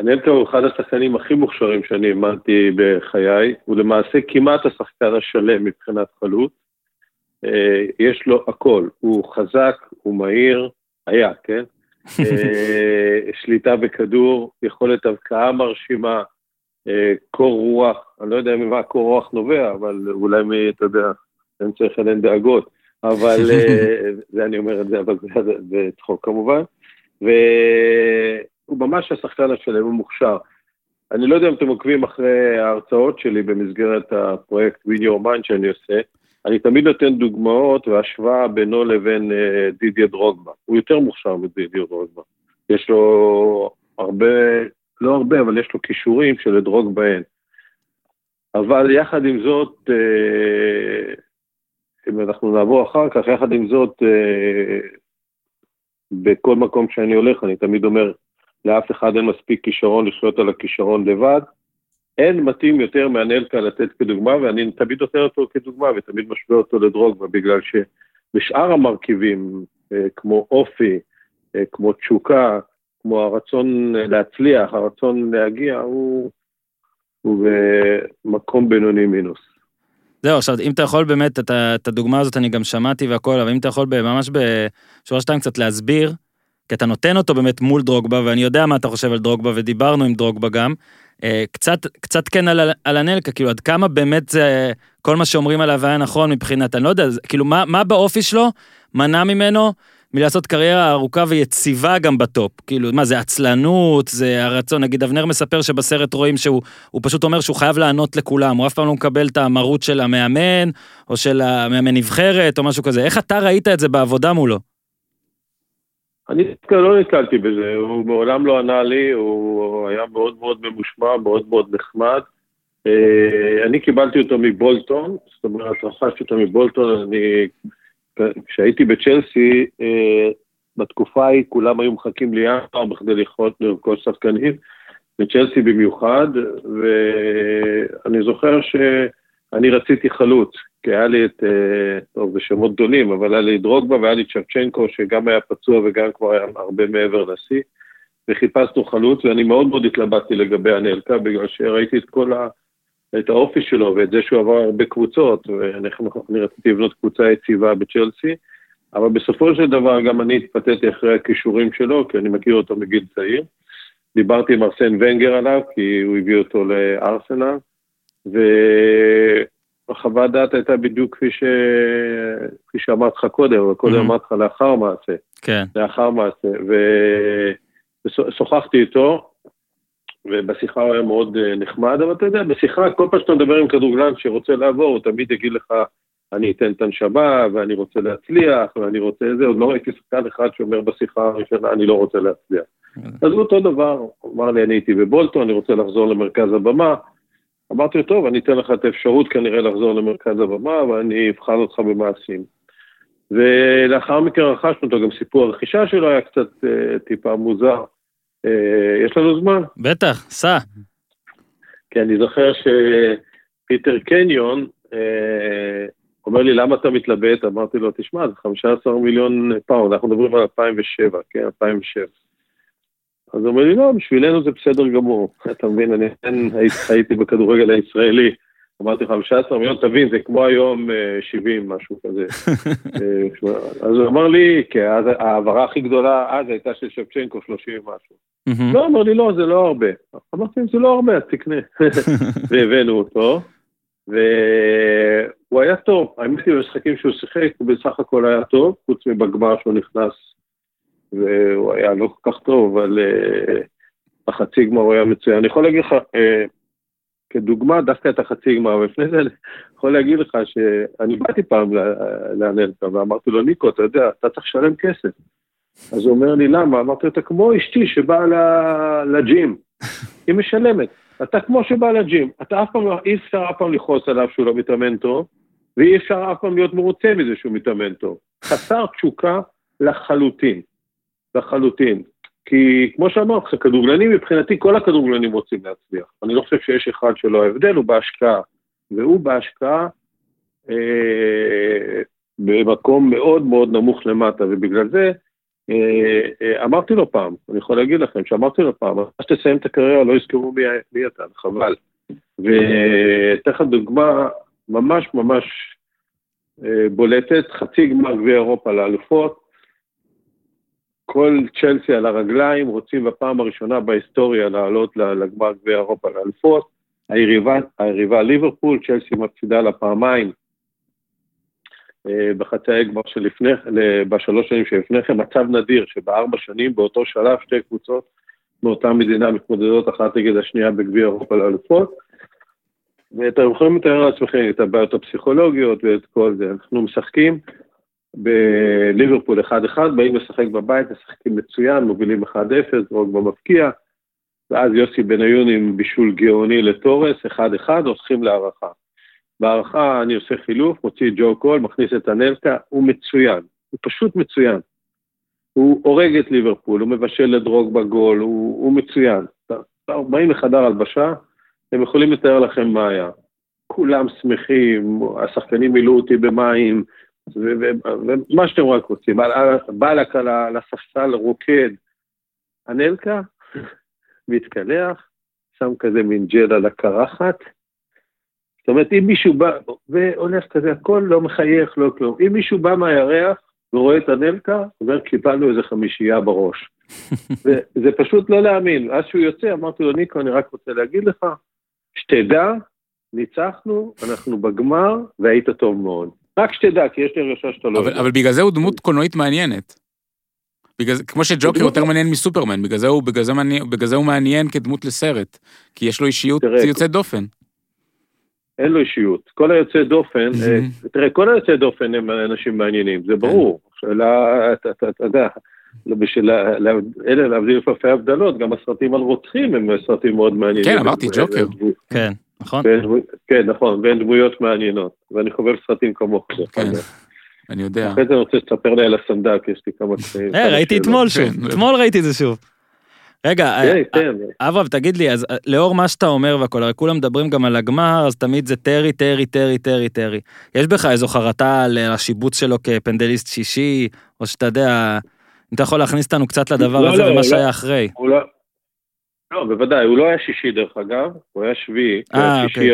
אנלקה הוא אחד השחקנים הכי מוכשרים שאני אמנתי בחיי, הוא למעשה כמעט השחקן השלם מבחינת חלוץ, יש לו הכל, הוא חזק, הוא מהיר, היה, כן? שליטה בכדור, יכולת הבקעה מרשימה, קור רוח, אני לא יודע ממה קור רוח נובע, אבל אולי מי, אתה יודע, אני צריך עליהן דאגות, אבל זה אני אומר את זה, אבל זה צחוק כמובן, הוא ממש השחקן השלם, הוא מוכשר. אני לא יודע אם אתם עוקבים אחרי ההרצאות שלי במסגרת הפרויקט וידאו מן שאני עושה, אני תמיד נותן דוגמאות והשוואה בינו לבין דידיה דרוגבה. הוא יותר מוכשר מדידיה דרוגבה. יש לו הרבה, לא הרבה, אבל יש לו כישורים של דרוגבה אין. אבל יחד עם זאת, אם אנחנו נעבור אחר כך, יחד עם זאת, בכל מקום שאני הולך, אני תמיד אומר, לאף אחד אין מספיק כישרון לשלוט על הכישרון לבד, אין מתאים יותר מאנלקה לתת כדוגמה, ואני תמיד עושה אותו כדוגמה, ותמיד משווה אותו לדרוגבה, בגלל שבשאר המרכיבים, כמו אופי, כמו תשוקה, כמו הרצון להצליח, הרצון להגיע, הוא במקום בינוני מינוס. זהו, עכשיו, אם אתה יכול באמת, את הדוגמה הזאת אני גם שמעתי והכל, אבל אם אתה יכול ממש בשורה 2 קצת להסביר, כי אתה נותן אותו באמת מול דרוגבה, ואני יודע מה אתה חושב על דרוגבה, ודיברנו עם דרוגבה גם, קצת כן על הנלקה, כאילו עד כמה באמת זה, כל מה שאומרים עליו היה נכון מבחינת, אני לא יודע, כאילו מה באופי שלו מנע ממנו מלעשות קריירה ארוכה ויציבה גם בטופ, כאילו מה זה עצלנות, זה הרצון, נגיד אבנר מספר שבסרט רואים שהוא פשוט אומר שהוא חייב לענות לכולם, הוא אף פעם לא מקבל את המרות של המאמן, או של המאמן נבחרת, או משהו כזה, איך אתה ראית את זה בעבודה מולו? אני לא נתקלתי בזה, הוא מעולם לא ענה לי, הוא היה מאוד מאוד ממושמע, מאוד מאוד נחמד. אני קיבלתי אותו מבולטון, זאת אומרת, רכשתי אותו מבולטון, כשהייתי בצ'לסי, בתקופה ההיא כולם היו מחכים לי ינואר בכדי לרכוש שחקנים, בצ'לסי במיוחד, ואני זוכר שאני רציתי חלוץ, כי היה לי את, טוב, זה שמות גדולים, אבל היה לי דרוגבה והיה לי צ'פצ'נקו, שגם היה פצוע וגם כבר היה הרבה מעבר לשיא, וחיפשנו חלוץ, ואני מאוד מאוד התלבטתי לגבי הנלקה, בגלל שראיתי את האופי שלו, ואת זה שהוא עבר הרבה קבוצות, ואני רציתי לבנות קבוצה יציבה בצ'לסי, אבל בסופו של דבר גם אני התפתחתי אחרי הכישורים שלו, כי אני מכיר אותו מגיל צעיר, דיברתי עם ארסן ונגר עליו, כי הוא הביא אותו לארסנל, חוות דעת הייתה בדיוק כפי שאמרת לך קודם, אבל קודם אמרת לך לאחר מעשה. כן. לאחר מעשה, ושוחחתי איתו, ובשיחה הוא היה מאוד נחמד, אבל אתה יודע, בשיחה, כל פעם שאתה מדבר עם כדורגלן שרוצה לעבור, הוא תמיד יגיד לך, אני אתן את הנשמה, ואני רוצה להצליח, ואני רוצה את זה, עוד לא ראיתי שחקן אחד שאומר בשיחה הראשונה, אני לא רוצה להצליח. אז הוא אותו דבר, אמר לי, אני הייתי בבולטון, אני רוצה לחזור למרכז הבמה, אמרתי, טוב, אני אתן לך את האפשרות כנראה לחזור למרכז הבמה, ואני אבחן אותך במעשים. ולאחר מכן רכשנו אותו, גם סיפור הרכישה שלו היה קצת טיפה מוזר. יש לנו זמן? בטח, סע. כי אני זוכר שפיטר קניון אומר לי, למה אתה מתלבט? אמרתי לו, תשמע, זה 15 מיליון פאונד, אנחנו מדברים על 2007, כן, 2007. אז הוא אומר לי, לא, בשבילנו זה בסדר גמור. אתה מבין, אני הייתי בכדורגל הישראלי, אמרתי 15 מיליון, תבין, זה כמו היום 70, משהו כזה. אז הוא אמר לי, כי העברה הכי גדולה אז הייתה של שבצ'נקו 30 משהו. לא, אמר לי, לא, זה לא הרבה. אמרתי, זה לא הרבה, אז תקנה. והבאנו אותו, והוא היה טוב. האמת היא, במשחקים שהוא שיחק, הוא בסך הכל היה טוב, חוץ מבגמר שהוא נכנס, והוא היה לא כל כך טוב, אבל החצי גמר הוא היה מצוין. אני יכול להגיד לך, כדוגמה, דווקא את החצי גמר, ולפני זה אני יכול להגיד לך, שאני באתי פעם לאנלקה, ואמרתי לו, ניקו, אתה יודע, אתה צריך לשלם כסף. אז הוא אומר לי, למה? אמרתי, אתה כמו אשתי שבאה לג'ים, היא משלמת. אתה כמו שבאה לג'ים, אתה אף פעם, אי אפשר אף פעם לכעוס עליו שהוא לא מתאמן טוב, ואי אפשר אף פעם להיות מרוצה מזה שהוא מתאמן טוב. חסר תשוקה לחלוטין. לחלוטין, כי כמו שאמרת, כדורגלנים מבחינתי, כל הכדורגלנים רוצים להצליח, אני לא חושב שיש אחד שלא, ההבדל הוא בהשקעה, והוא בהשקעה במקום מאוד מאוד נמוך למטה, ובגלל זה אמרתי לו פעם, אני יכול להגיד לכם שאמרתי לו פעם, אז תסיים את הקריירה, לא יזכרו מי אתה, חבל, ותכף דוגמה ממש ממש בולטת, חצי גמר גביע אירופה לאלופות, כל צ'לסי על הרגליים, רוצים בפעם הראשונה בהיסטוריה לעלות לגמר גביע אירופה לאלופות, היריבה ליברפול, צ'לסי מפסידה לפעמיים, בחצי הגמר שלפני, בשלוש שנים שלפני כן, מצב נדיר, שבארבע שנים, באותו שלב, שתי קבוצות, מאותה מדינה מתמודדות אחת נגד השנייה בגביע אירופה לאלופות, ואתם יכולים לתאר לעצמכם את הבעיות הפסיכולוגיות ואת כל זה, אנחנו משחקים, בליברפול 1-1, באים לשחק בבית, משחקים מצוין, מובילים 1-0, דרוג במפקיע, ואז יוסי בניון עם בישול גאוני לטורס, 1-1, הולכים להערכה. בהערכה אני עושה חילוף, מוציא ג'ו קול, מכניס את הנלקה, הוא מצוין, הוא פשוט מצוין. הוא הורג את ליברפול, הוא מבשל לדרוג בגול, הוא מצוין. באים לחדר הלבשה, הם יכולים לתאר לכם מה היה. כולם שמחים, השחקנים מילאו אותי במים, ומה שאתם רק רוצים, בעלק על הספסל רוקד, הנלקה, מתקלח, שם כזה מין ג'ל על הקרחת, זאת אומרת, אם מישהו בא, והולך כזה, הכל לא מחייך, לא כלום, אם מישהו בא מהירח, ורואה את הנלקה, אומר, קיבלנו איזה חמישייה בראש. זה פשוט לא להאמין. אז שהוא יוצא, אמרתי לו, ניקו, אני רק רוצה להגיד לך, שתדע, ניצחנו, אנחנו בגמר, והיית טוב מאוד. רק שתדע, כי יש לי הרשע שאתה לא... אבל בגלל זה הוא דמות קולנועית מעניינת. כמו שג'וקר יותר מעניין מסופרמן, בגלל זה הוא מעניין כדמות לסרט, כי יש לו אישיות יוצאת דופן. אין לו אישיות. כל היוצא דופן, תראה, כל היוצא דופן הם אנשים מעניינים, זה ברור. אתה יודע, אלה להבדיל לפעפי הבדלות, גם הסרטים על רוצחים הם סרטים מאוד מעניינים. כן, אמרתי ג'וקר. כן, נכון. כן, נכון, והן דמויות מעניינות, ואני חובר סרטים כמוך. כן. אני יודע. אחרי זה אני רוצה לספר לי על הסנדק, יש לי כמה קטעים. ראיתי אתמול שוב, אתמול ראיתי את זה שוב. רגע, אברהם, תגיד לי, אז לאור מה שאתה אומר והכל, הרי כולם מדברים גם על הגמר, אז תמיד זה טרי, טרי, טרי, טרי, טרי. יש בך איזו חרטה על השיבוץ שלו כפנדליסט שישי, או שאתה יודע, אתה יכול להכניס אותנו קצת לדבר הזה ומה שהיה אחרי. לא, בוודאי, הוא לא היה שישי דרך אגב, הוא היה שביעי, שישי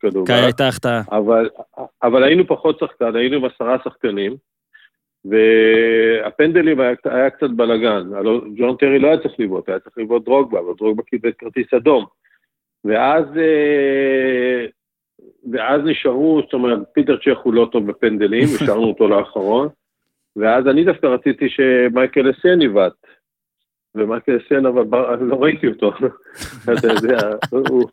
כדומה. הייתה החטאה. אבל היינו פחות שחקן, היינו עם 10 שחקנים, והפנדלים היה קצת בלגן, ג'ון טרי לא היה צריך ליבות, היה צריך ליבות דרוגבה, אבל דרוגבה קיבל כרטיס אדום, ואז נשארו, זאת אומרת, פיטר צ'ך הוא לא טוב בפנדלים, נשארנו אותו לאחרון, ואז אני דווקא רציתי שמייקל אסן יבט, ומייקל אסן, אבל לא ראיתי אותו, אתה יודע, הוא...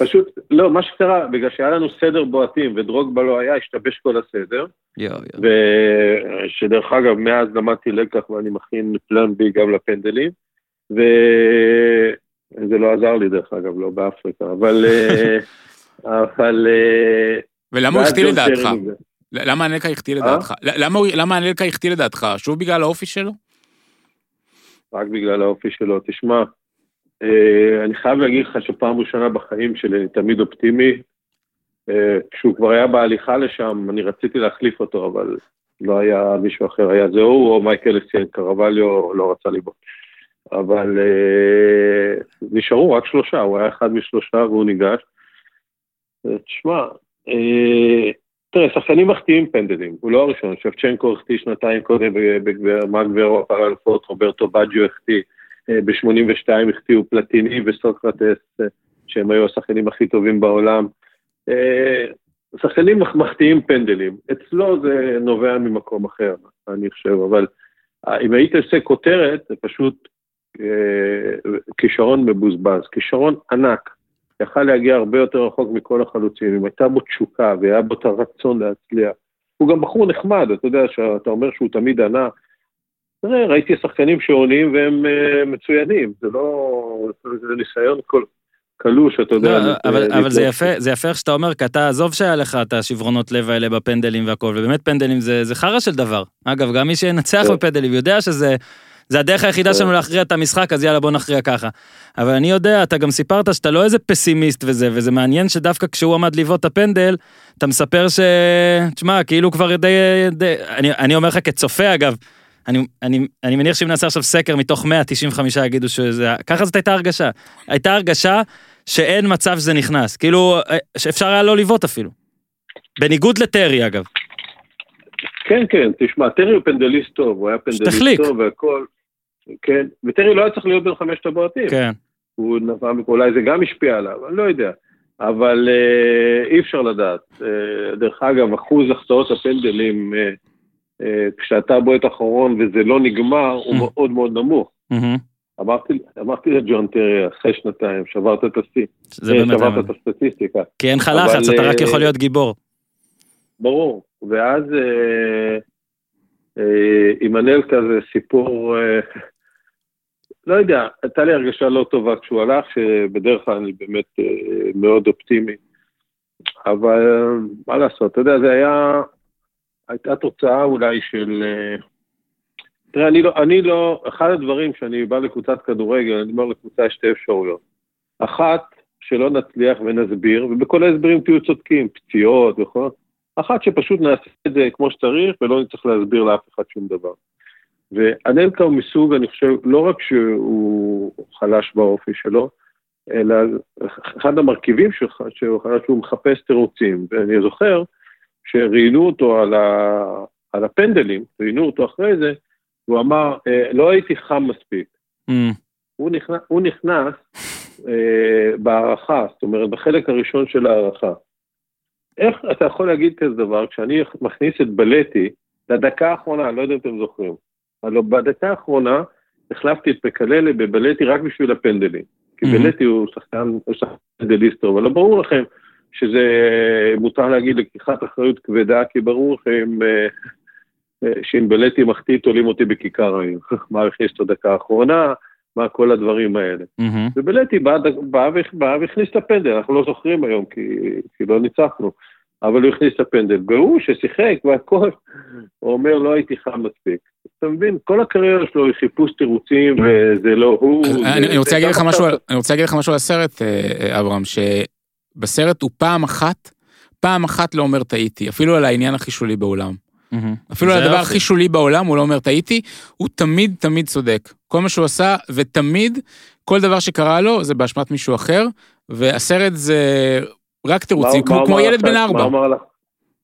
פשוט, לא, מה שקרה, בגלל שהיה לנו סדר בועטים, ודרוגבה לא היה, השתבש כל הסדר, ושדרך אגב, מאז למדתי לקח, ואני מכין פלן בי גם לפנדלים, וזה לא עזר לי דרך אגב, לא באפריקה, אבל... ולמה הוא הכתיל לדעתך? למה הנלקה הכתיל לדעתך? למה הנלקה הכתיל לדעתך? שוב בגלל האופי שלו? רק בגלל האופי שלו, תשמע, אני חייב להגיד לך שפעם ראשונה בחיים שלי, אני תמיד אופטימי, כשהוא כבר היה בהליכה לשם, אני רציתי להחליף אותו, אבל לא היה מישהו אחר, היה זה הוא או מייקל אסן, קרווליו לא רצה ליבו. אבל נשארו רק 3, הוא היה 1 מ3 והוא ניגש. תשמע, תראה, שחקנים מחטיאים פנדלים, הוא לא הראשון, שבצ'נקו החטיא 2 קודם, מגוורו, פרלפות, רוברטו בג'יו החטיא, ב-82 החטיאו פלטיני וסוקרטס, שהם היו השחקנים הכי טובים בעולם. שחקנים מחטיאים פנדלים, אצלו זה נובע ממקום אחר, אני חושב, אבל אם היית עושה כותרת, זה פשוט כישרון מבוזבז, כישרון ענק, יכל להגיע הרבה יותר רחוק מכל החלוצים, אם הייתה בו תשוקה, והיה בו את הרצון להצליח, הוא גם בחור נחמד, אתה יודע, שאתה אומר שהוא תמיד ענה, תראה, ראיתי שחקנים שעונים והם מצוינים, זה לא, זה ניסיון קלוש, אתה יודע. אבל זה יפה איך שאתה אומר, כי אתה עזוב שהיה לך את השברונות לב האלה בפנדלים והכל, ובאמת פנדלים זה חרא של דבר. אגב, גם מי שינצח בפנדלים יודע שזה... זה הדרך היחידה שלנו להכריע את המשחק, אז יאללה בוא נכריע ככה. אבל אני יודע, אתה גם סיפרת שאתה לא איזה פסימיסט וזה מעניין שדווקא כשהוא עמד ליוות את הפנדל, אתה מספר ש... תשמע, כאילו כבר די... אני אומר לך כצופה אגב, אני מניח שאם נעשה עכשיו סקר מתוך 195 יגידו שזה... ככה זאת הייתה הרגשה. הייתה הרגשה שאין מצב שזה נכנס. כאילו, שאפשר היה לא ליוות אפילו. בניגוד לטרי אגב. כן, תשמע, טרי הוא פנדליסט טוב, הוא היה פנדליסט טוב והכל, כן, וטרי לא היה צריך להיות בין 5 הבועטים, כן. הוא נבע, אולי זה גם השפיע עליו, אני לא יודע, אבל אי אפשר לדעת, דרך אגב, אחוז החטאות הפנדלים, כשאתה בועט אחרון וזה לא נגמר, הוא מאוד מאוד נמוך, אמרתי לג'ון טרי, אחרי 2 שברת את הסטי, שברת את הסטטיסטיקה, כי אין לך לחץ, אתה רק יכול להיות גיבור, ברור, ואז עם הנלקה זה סיפור, לא יודע, הייתה לי הרגשה לא טובה כשהוא הלך, שבדרך כלל אני באמת מאוד אופטימי, אבל מה לעשות, אתה יודע, זה הייתה תוצאה אולי של, תראה, אני לא, אחד הדברים שאני בא לקבוצת כדורגל, אני אומר לקבוצה 2 אפשרויות, אחת שלא נצליח ונסביר, ובכל ההסברים תהיו צודקים, פציעות וכל, אחת שפשוט נעשה את זה כמו שצריך, ולא נצטרך להסביר לאף אחד שום דבר. והנלקה הוא מסוג, אני חושב, לא רק שהוא חלש באופי שלו, אלא אחד המרכיבים שהוא חלש, שהוא מחפש תירוצים. ואני זוכר שראינו אותו על הפנדלים, ראינו אותו אחרי זה, והוא אמר, לא הייתי חם מספיק. הוא נכנס בהערכה, זאת אומרת, בחלק הראשון של ההערכה. איך אתה יכול להגיד כזה דבר, כשאני מכניס את בלטי, לדקה האחרונה, לא יודע אם אתם זוכרים, אבל בדקה האחרונה, החלפתי את פקללה בבלטי רק בשביל הפנדלים, כי בלטי הוא שחקן פנדליסט, אבל לא ברור לכם, שזה מותר להגיד לקיחת אחריות כבדה, כי ברור לכם שאם בלטי מחטית, עולים אותי בכיכר העיר, מה הכניס את הדקה האחרונה, מה כל הדברים האלה. ובלטי בא והכניס את הפנדל, אנחנו לא זוכרים היום, כי לא ניצחנו, אבל הוא הכניס את הפנדל, והוא ששיחק והכל, הוא אומר לא הייתי חם מספיק. אתה מבין, כל הקריירה שלו היא חיפוש תירוצים, וזה לא הוא. אני רוצה להגיד לך משהו על הסרט, אברהם, שבסרט הוא פעם אחת לא אומר טעיתי, אפילו על העניין הכי שולי בעולם. אפילו על הדבר הכי שולי בעולם, הוא לא אומר טעיתי, הוא תמיד תמיד צודק. כל מה שהוא עשה, ותמיד, כל דבר שקרה לו, זה באשמת מישהו אחר, והסרט זה רק תירוצים, כמו ילד בן 4.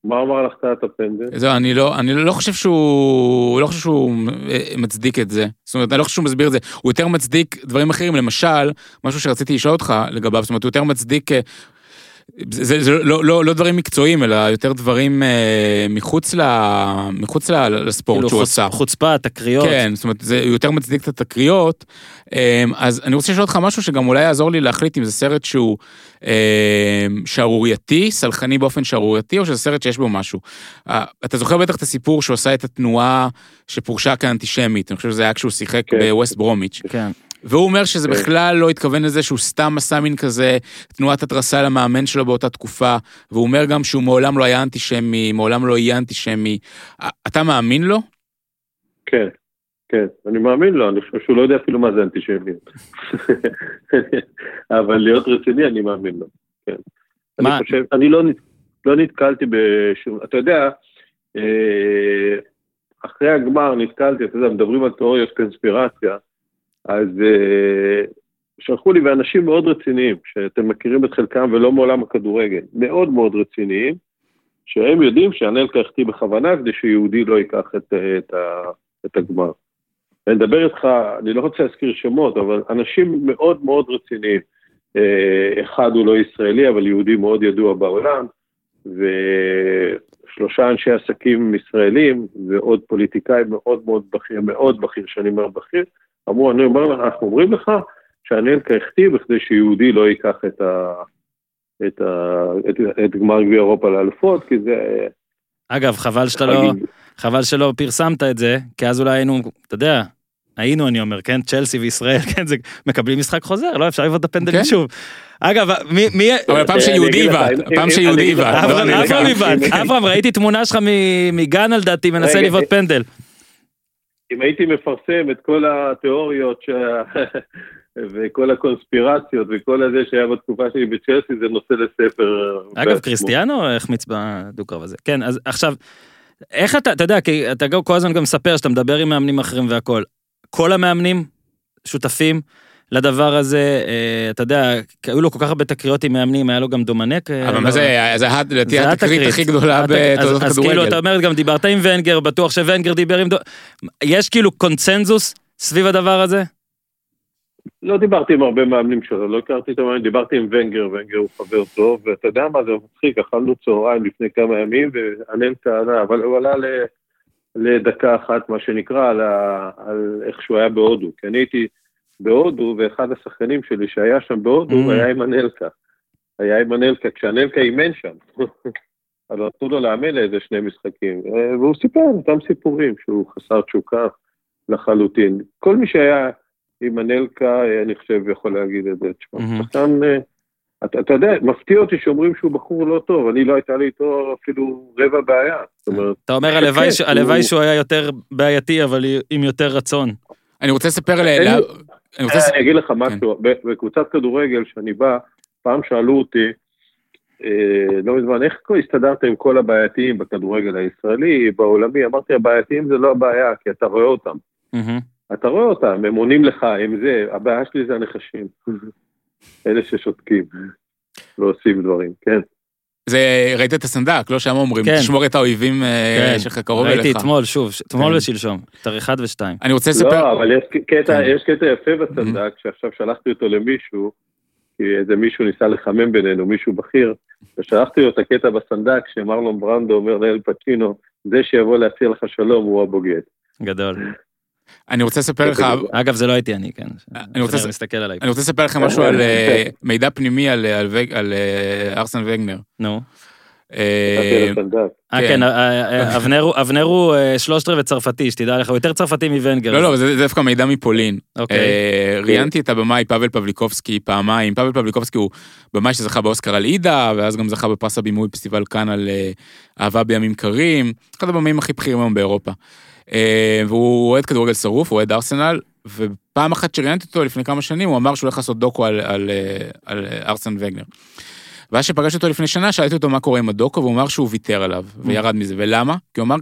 מה אמר לך את הפנדל? זהו, אני לא חושב שהוא מצדיק את זה. זאת אומרת, אני לא חושב שהוא מסביר את זה. הוא יותר מצדיק דברים אחרים, למשל, משהו שרציתי לשאול אותך לגביו, זאת אומרת, הוא יותר מצדיק, זה לא דברים מקצועיים, אלא יותר דברים מחוץ לספורט שהוא עושה. חוצפה, תקריות. כן, זאת אומרת, זה יותר מצדיק את התקריות. אז אני רוצה לשאול אותך משהו שגם אולי יעזור לי להחליט אם זה סרט שהוא שערורייתי, סלחני באופן שערורייתי, או שזה סרט שיש בו משהו. אתה זוכר בטח את הסיפור שהוא עשה את התנועה שפורשה כאנטישמית, אני חושב שזה היה כשהוא שיחק בווסט ברומיץ'. כן. והוא אומר שזה בכלל לא התכוון לזה שהוא סתם עשה מין כזה תנועת התרסה למאמן שלו באותה תקופה, והוא אומר גם שהוא מעולם לא היה אנטישמי, מעולם לא יהיה אנטישמי. אתה מאמין לו? כן, כן, אני מאמין לו, אני חושב שהוא לא יודע אפילו מה זה אנטישמי. אבל להיות רציני אני מאמין לו, כן. אני חושב, אני לא נתקלתי בשום, אתה יודע, אחרי הגמר נתקלתי, אתה יודע, מדברים על תיאוריות קונספירציה, אז שלחו לי, ואנשים מאוד רציניים, שאתם מכירים את חלקם ולא מעולם הכדורגל, מאוד מאוד רציניים, שהם יודעים שהנלקה החטיא בכוונה, כדי שיהודי לא ייקח את הגמר. אני מדבר איתך, אני לא רוצה להזכיר שמות, אבל אנשים מאוד מאוד רציניים, אחד הוא לא ישראלי, אבל יהודי מאוד ידוע בעולם, ו3 אנשי עסקים ישראלים, ועוד פוליטיקאי מאוד מאוד בכיר, שאני מאוד בכיר, אמרו, אנחנו אומרים לך שהנלקה החטיא בכדי שיהודי לא ייקח את גמר גביע אירופה לאלופות, כי זה... אגב, חבל שלא פרסמת את זה, כי אז אולי היינו, אתה יודע, אני אומר, כן, צ'לסי וישראל, כן, זה מקבלים משחק חוזר, לא אפשר לבד הפנדלים שוב. אגב, מי... אבל הפעם שיהודי הבאת, אברהם, ראיתי תמונה שלך מגן על דעתי, מנסה לבד פנדל. אם הייתי מפרסם את כל התיאוריות וכל הקונספירציות וכל הזה שהיה בתקופה שלי בצ'לסי, זה נושא לספר. אגב, קריסטיאנו החמיץ בדו-קרב הזה. כן, אז עכשיו, איך אתה יודע, כי אתה כל הזמן גם מספר שאתה מדבר עם מאמנים אחרים והכל. כל המאמנים שותפים לדבר הזה, אתה יודע, היו לו כל כך הרבה תקריות עם מאמנים, היה לו גם דומנק. אבל מה זה, זה היה התקרית הכי גדולה בתולדות הכדורגל. אז כאילו, אתה אומרת, גם דיברת עם ונגר, בטוח שוונגר דיבר עם... יש כאילו קונצנזוס סביב הדבר הזה? לא דיברתי עם הרבה מאמנים שלו, לא הכרתי את המאמנים, דיברתי עם ונגר, ונגר הוא חבר טוב, ואתה יודע מה, זה מצחיק, אכלנו צהריים לפני כמה ימים, אבל הוא עלה לדקה אחת, מה שנקרא, על איך שהוא היה בהודו, כי אני הייתי בהודו, ואחד השחקנים שלי שהיה שם בהודו, היה עם הנלקה. כשהנלקה אימן שם. אז נתנו לו לאמן לאיזה 2 משחקים, והוא סיפר אותם סיפורים, שהוא חסר תשוקה לחלוטין. כל מי שהיה עם הנלקה, אני חושב, יכול להגיד את זה. אתה יודע, מפתיע אותי שאומרים שהוא בחור לא טוב, אני לא הייתה לי איתו אפילו רבע בעיה. אתה אומר, הלוואי שהוא היה יותר בעייתי, אבל עם יותר רצון. אני רוצה לספר לאלה... אני אגיד לך משהו, בקבוצת כדורגל שאני בא, פעם שאלו אותי, לא מזמן, איך הסתדרת עם כל הבעייתיים בכדורגל הישראלי, בעולמי, אמרתי, הבעייתיים זה לא הבעיה, כי אתה רואה אותם. אתה רואה אותם, הם עונים לך, הם זה, הבעיה שלי זה הנחשים. אלה ששותקים, לא עושים דברים, כן. זה, ראית את הסנדק, לא שם אומרים, תשמור את האויבים שלך קרוב אליך. ראיתי אתמול, שוב, אתמול ושלשום, תאריך 1 ו-2. אני רוצה לספר... לא, אבל יש קטע יפה בסנדק, שעכשיו שלחתי אותו למישהו, כי איזה מישהו ניסה לחמם בינינו, מישהו בכיר, ושלחתי לו את הקטע בסנדק, שמרלון ברנדו אומר לאל פצ'ינו, זה שיבוא להציע לך שלום, הוא הבוגד. גדול. אני רוצה לספר לך... אגב, זה לא הייתי אני, כן. אני רוצה לספר לך משהו על מידע פנימי על ארסן וגנר. נו. כן, אבנר הוא 3/4 צרפתי, שתדע לך, הוא יותר צרפתי מוונגר. לא, זה דווקא מידע מפולין. ראיינתי את הבמאי פאבל פבליקובסקי פעמיים. פאבל פבליקובסקי הוא במאי שזכה באוסקר על עידה, ואז גם זכה בפרס הבימוי פסטיבל כאן על אהבה בימים קרים. אחד הבמאים הכי בכירים היום באירופה. והוא אוהד כדורגל שרוף, הוא אוהד ארסנל, ופעם אחת שריינתי אותו לפני כמה שנים, הוא אמר שהוא הולך לעשות דוקו על ארסן וגנר. ואז שפגשתי אותו לפני שנה, שאלתי אותו מה קורה עם הדוקו, והוא אמר שהוא ויתר עליו, וירד מזה. ולמה? כי הוא אמר,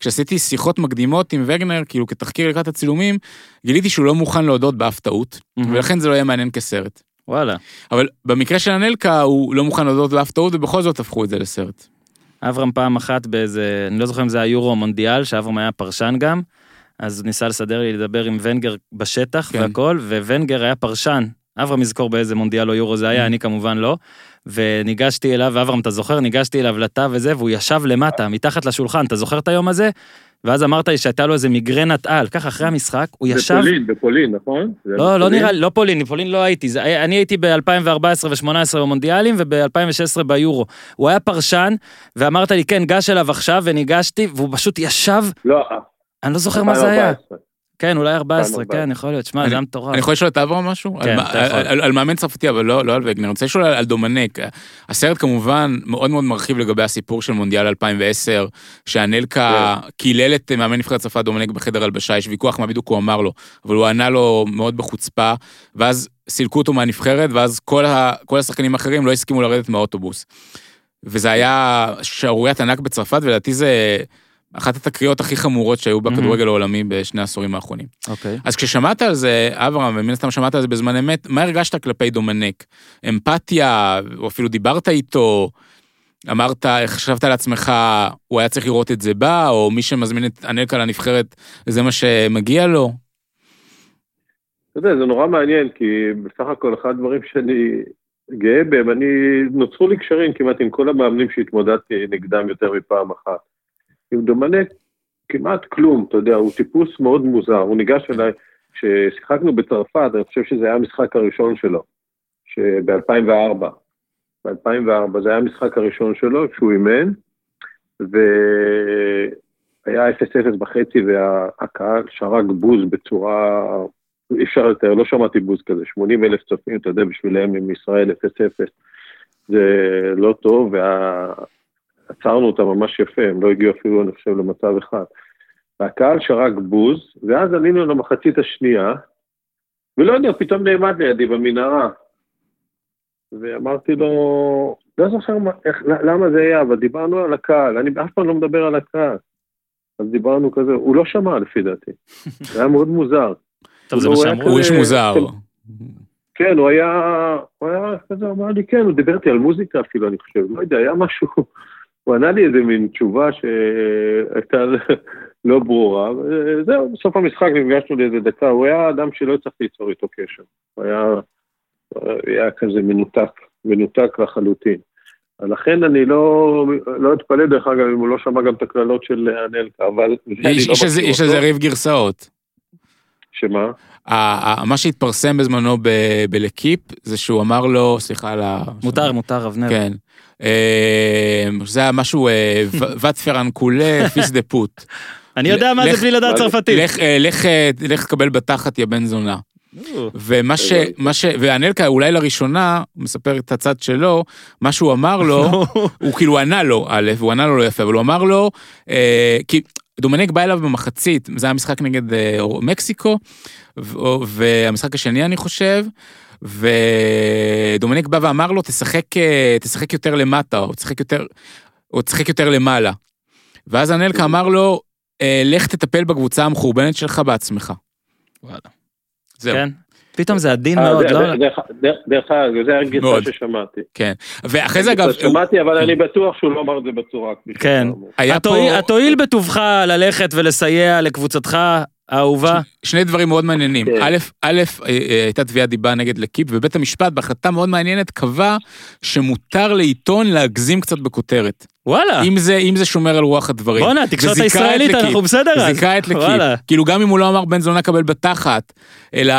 כשעשיתי שיחות מקדימות עם וגנר, כאילו כתחקיר לקראת הצילומים, גיליתי שהוא לא מוכן להודות באף טעות, ולכן זה לא יהיה מעניין כסרט. וואלה. אבל במקרה של הנלקה, הוא לא מוכן להודות באף טעות, ובכל זאת הפכו את זה לסרט. אברהם פעם אחת באיזה, אני לא זוכר אם זה היורו המונדיאל, שאברהם היה פרשן גם, אז ניסה לסדר לי לדבר עם ונגר בשטח והכל, וונגר היה פרשן, אברהם יזכור באיזה מונדיאל או יורו זה היה, אני כמובן לא, וניגשתי אליו, ואברהם אתה זוכר, ניגשתי אליו לתא וזה, והוא ישב למטה, מתחת לשולחן, אתה זוכר את היום הזה? ואז אמרת לי שהייתה לו איזה מיגרנת על, כך אחרי המשחק, הוא ישב... בפולין, נכון? לא, לא נראה, לא פולין, בפולין לא הייתי, אני הייתי ב-2014 ו-18 במונדיאלים, וב-2016 ביורו. הוא היה פרשן, ואמרת לי, כן, גש אליו עכשיו, וניגשתי, והוא פשוט ישב... לא. אני לא זוכר מה זה היה. כן, אולי 14, כן, יכול להיות, שמע, זה עם תורה. אני יכול לשאול את אברהם משהו? כן, אתה יכול. על מאמן צרפתי, אבל לא על וגנר. אני רוצה לשאול על דומנק. הסרט כמובן מאוד מאוד מרחיב לגבי הסיפור של מונדיאל 2010, שהנלקה קילל את מאמן נבחרת צרפת דומנק בחדר הלבשה, יש ויכוח מה בדיוק הוא אמר לו, אבל הוא ענה לו מאוד בחוצפה, ואז סילקו אותו מהנבחרת, ואז כל השחקנים האחרים לא הסכימו לרדת מהאוטובוס. וזה היה שערוריית ענק בצרפת, ולדעתי זה... אחת התקריות הכי חמורות שהיו בכדורגל העולמי בשני העשורים האחרונים. אז כששמעת על זה, אברהם, ומן הסתם שמעת על זה בזמן אמת, מה הרגשת כלפי דומנק? אמפתיה, או אפילו דיברת איתו, אמרת, חשבת על עצמך, הוא היה צריך לראות את זה בא, או מי שמזמין את הנלקה לנבחרת, זה מה שמגיע לו? אתה יודע, זה נורא מעניין, כי בסך הכל אחד הדברים שאני גאה בהם, נוצרו לי קשרים כמעט עם כל המאמנים שהתמודדתי נגדם יותר מפעם אחת. עם דומנק כמעט כלום, אתה יודע, הוא טיפוס מאוד מוזר, הוא ניגש אליי, כששיחקנו בצרפת, אני חושב שזה היה המשחק הראשון שלו, ב-2004 זה היה המשחק הראשון שלו, כשהוא אימן, והיה 0-0 בחצי, והקהל שרק בוז בצורה, אי אפשר יותר, לא שמעתי בוז כזה, 80,000 צופים, אתה יודע, בשבילם עם ישראל 0-0, זה לא טוב, עצרנו אותם ממש יפה, הם לא הגיעו אפילו, אני חושב, למצב אחד. והקהל שרק בוז, ואז עלינו למחצית השנייה, ולא יודע, פתאום נעמד לידי במנהרה. ואמרתי לו, לא זוכר למה זה היה, אבל דיברנו על הקהל, אני אף פעם לא מדבר על הקהל. אז דיברנו כזה, הוא לא שמע לפי דעתי. זה היה מאוד מוזר. טוב, זה משמע, הוא איש מוזר. כן, הוא היה כזה, אמר לי, כן, הוא דיברתי על מוזיקה אפילו, אני חושב, לא יודע, היה משהו... הוא ענה לי איזה מין תשובה שהייתה לא ברורה, זהו, בסוף המשחק נפגשנו לאיזה דקה, הוא היה אדם שלא צריך ליצור איתו קשר, הוא היה כזה מנותק לחלוטין, לכן אני לא אתפלא דרך אגב אם הוא לא שמע גם את הכללות של הנלקה, אבל... יש איזה ריב גרסאות. שמה? מה שהתפרסם בזמנו בלקיפ, זה שהוא אמר לו, סליחה לה... מותר, אבנר. כן. זה היה משהו, וט פרן קולה, פיס דה פוט. אני יודע מה זה בלי לדעת צרפתי. לך קבל בתחת, יא בן זונה. והנלקה אולי לראשונה, מספר את הצד שלו, מה שהוא אמר לו, הוא כאילו ענה לו, א', הוא ענה לו לא יפה, אבל הוא אמר לו, כי... דומנק בא אליו במחצית, זה היה משחק נגד מקסיקו, והמשחק השני אני חושב, ודומנק בא ואמר לו, תשחק יותר למטה, או תשחק יותר למעלה. ואז הנלקה אמר לו, לך תטפל בקבוצה המחורבנת שלך בעצמך. וואלה. זהו. כן. פתאום זה עדין מאוד, לא? דרך אגב, זה הרגישה ששמעתי. כן. ואחרי זה אגב... שמעתי, אבל אני בטוח שהוא לא אמר את זה בצורה. כן. התועיל בטובך ללכת ולסייע לקבוצתך האהובה. שני דברים מאוד מעניינים. א', הייתה תביעת דיבה נגד לקיפ, ובית המשפט בהחלטה מאוד מעניינת קבע שמותר לעיתון להגזים קצת בכותרת. וואלה. אם זה שומר על רוח הדברים. בונה, התקשורת הישראלית, אנחנו בסדר אז. וזיקה את לקיפ. כאילו גם אם הוא לא אמר בן זונה קבל בתחת, אלא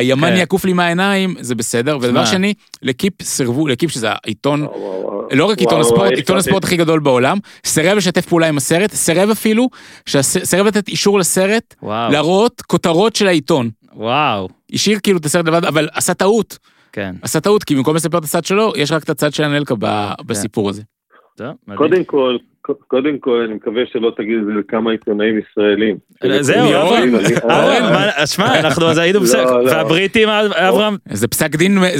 ימן יקוף לי מהעיניים, זה בסדר. ודבר שני, לקיפ סירבו, לקיפ שזה העיתון, לא רק עיתון הספורט, עיתון הספורט הכי גדול בעולם, סירב לשתף פעולה עם הסרט, סירב אפילו, סירב לתת אישור לסרט, להראות כותרות של העיתון. וואו. השאיר כאילו את הסרט לבד, אבל עשה טעות. כן. עשה טעות, כי במקום לספר את הצד שלו, יש רק את הצד של הנלקה בסיפור הזה. קודם כל, אני מקווה שלא תגיד את זה לכמה עיתונאים ישראלים. זהו, אברהם, שמע, אנחנו אז היינו פסק, והבריטים, אברהם... זה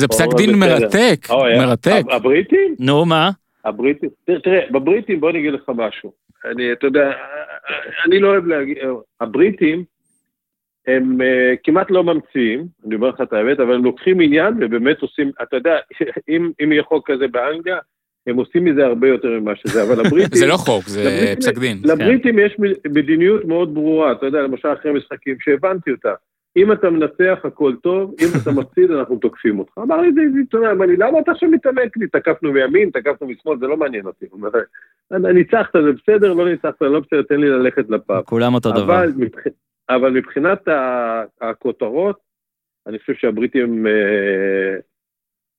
פסק דין מרתק, מרתק. הבריטים? נו, מה? הבריטים, תראה, בבריטים בוא נגיד לך משהו. אתה יודע, אני לא אוהב להגיד, הבריטים הם כמעט לא ממציאים, אני אומר לך את האמת, אבל הם לוקחים עניין ובאמת עושים, אתה יודע, אם יהיה חוק כזה באנגליה, הם עושים מזה הרבה יותר ממה שזה, אבל הבריטים... זה לא חוק, זה פסק דין. לבריטים יש מדיניות מאוד ברורה, אתה יודע, למשל אחרי משחקים שהבנתי אותה, אם אתה מנצח הכל טוב, אם אתה מפסיד אנחנו תוקפים אותך. אמר לי, למה אתה שמתעמק לי? תקפנו מימין, תקפנו משמאל, זה לא מעניין אותי. ניצחת, זה בסדר, לא ניצחת, לא בסדר, תן לי ללכת לפאב. כולם אותו דבר. אבל מבחינת הכותרות, אני חושב שהבריטים...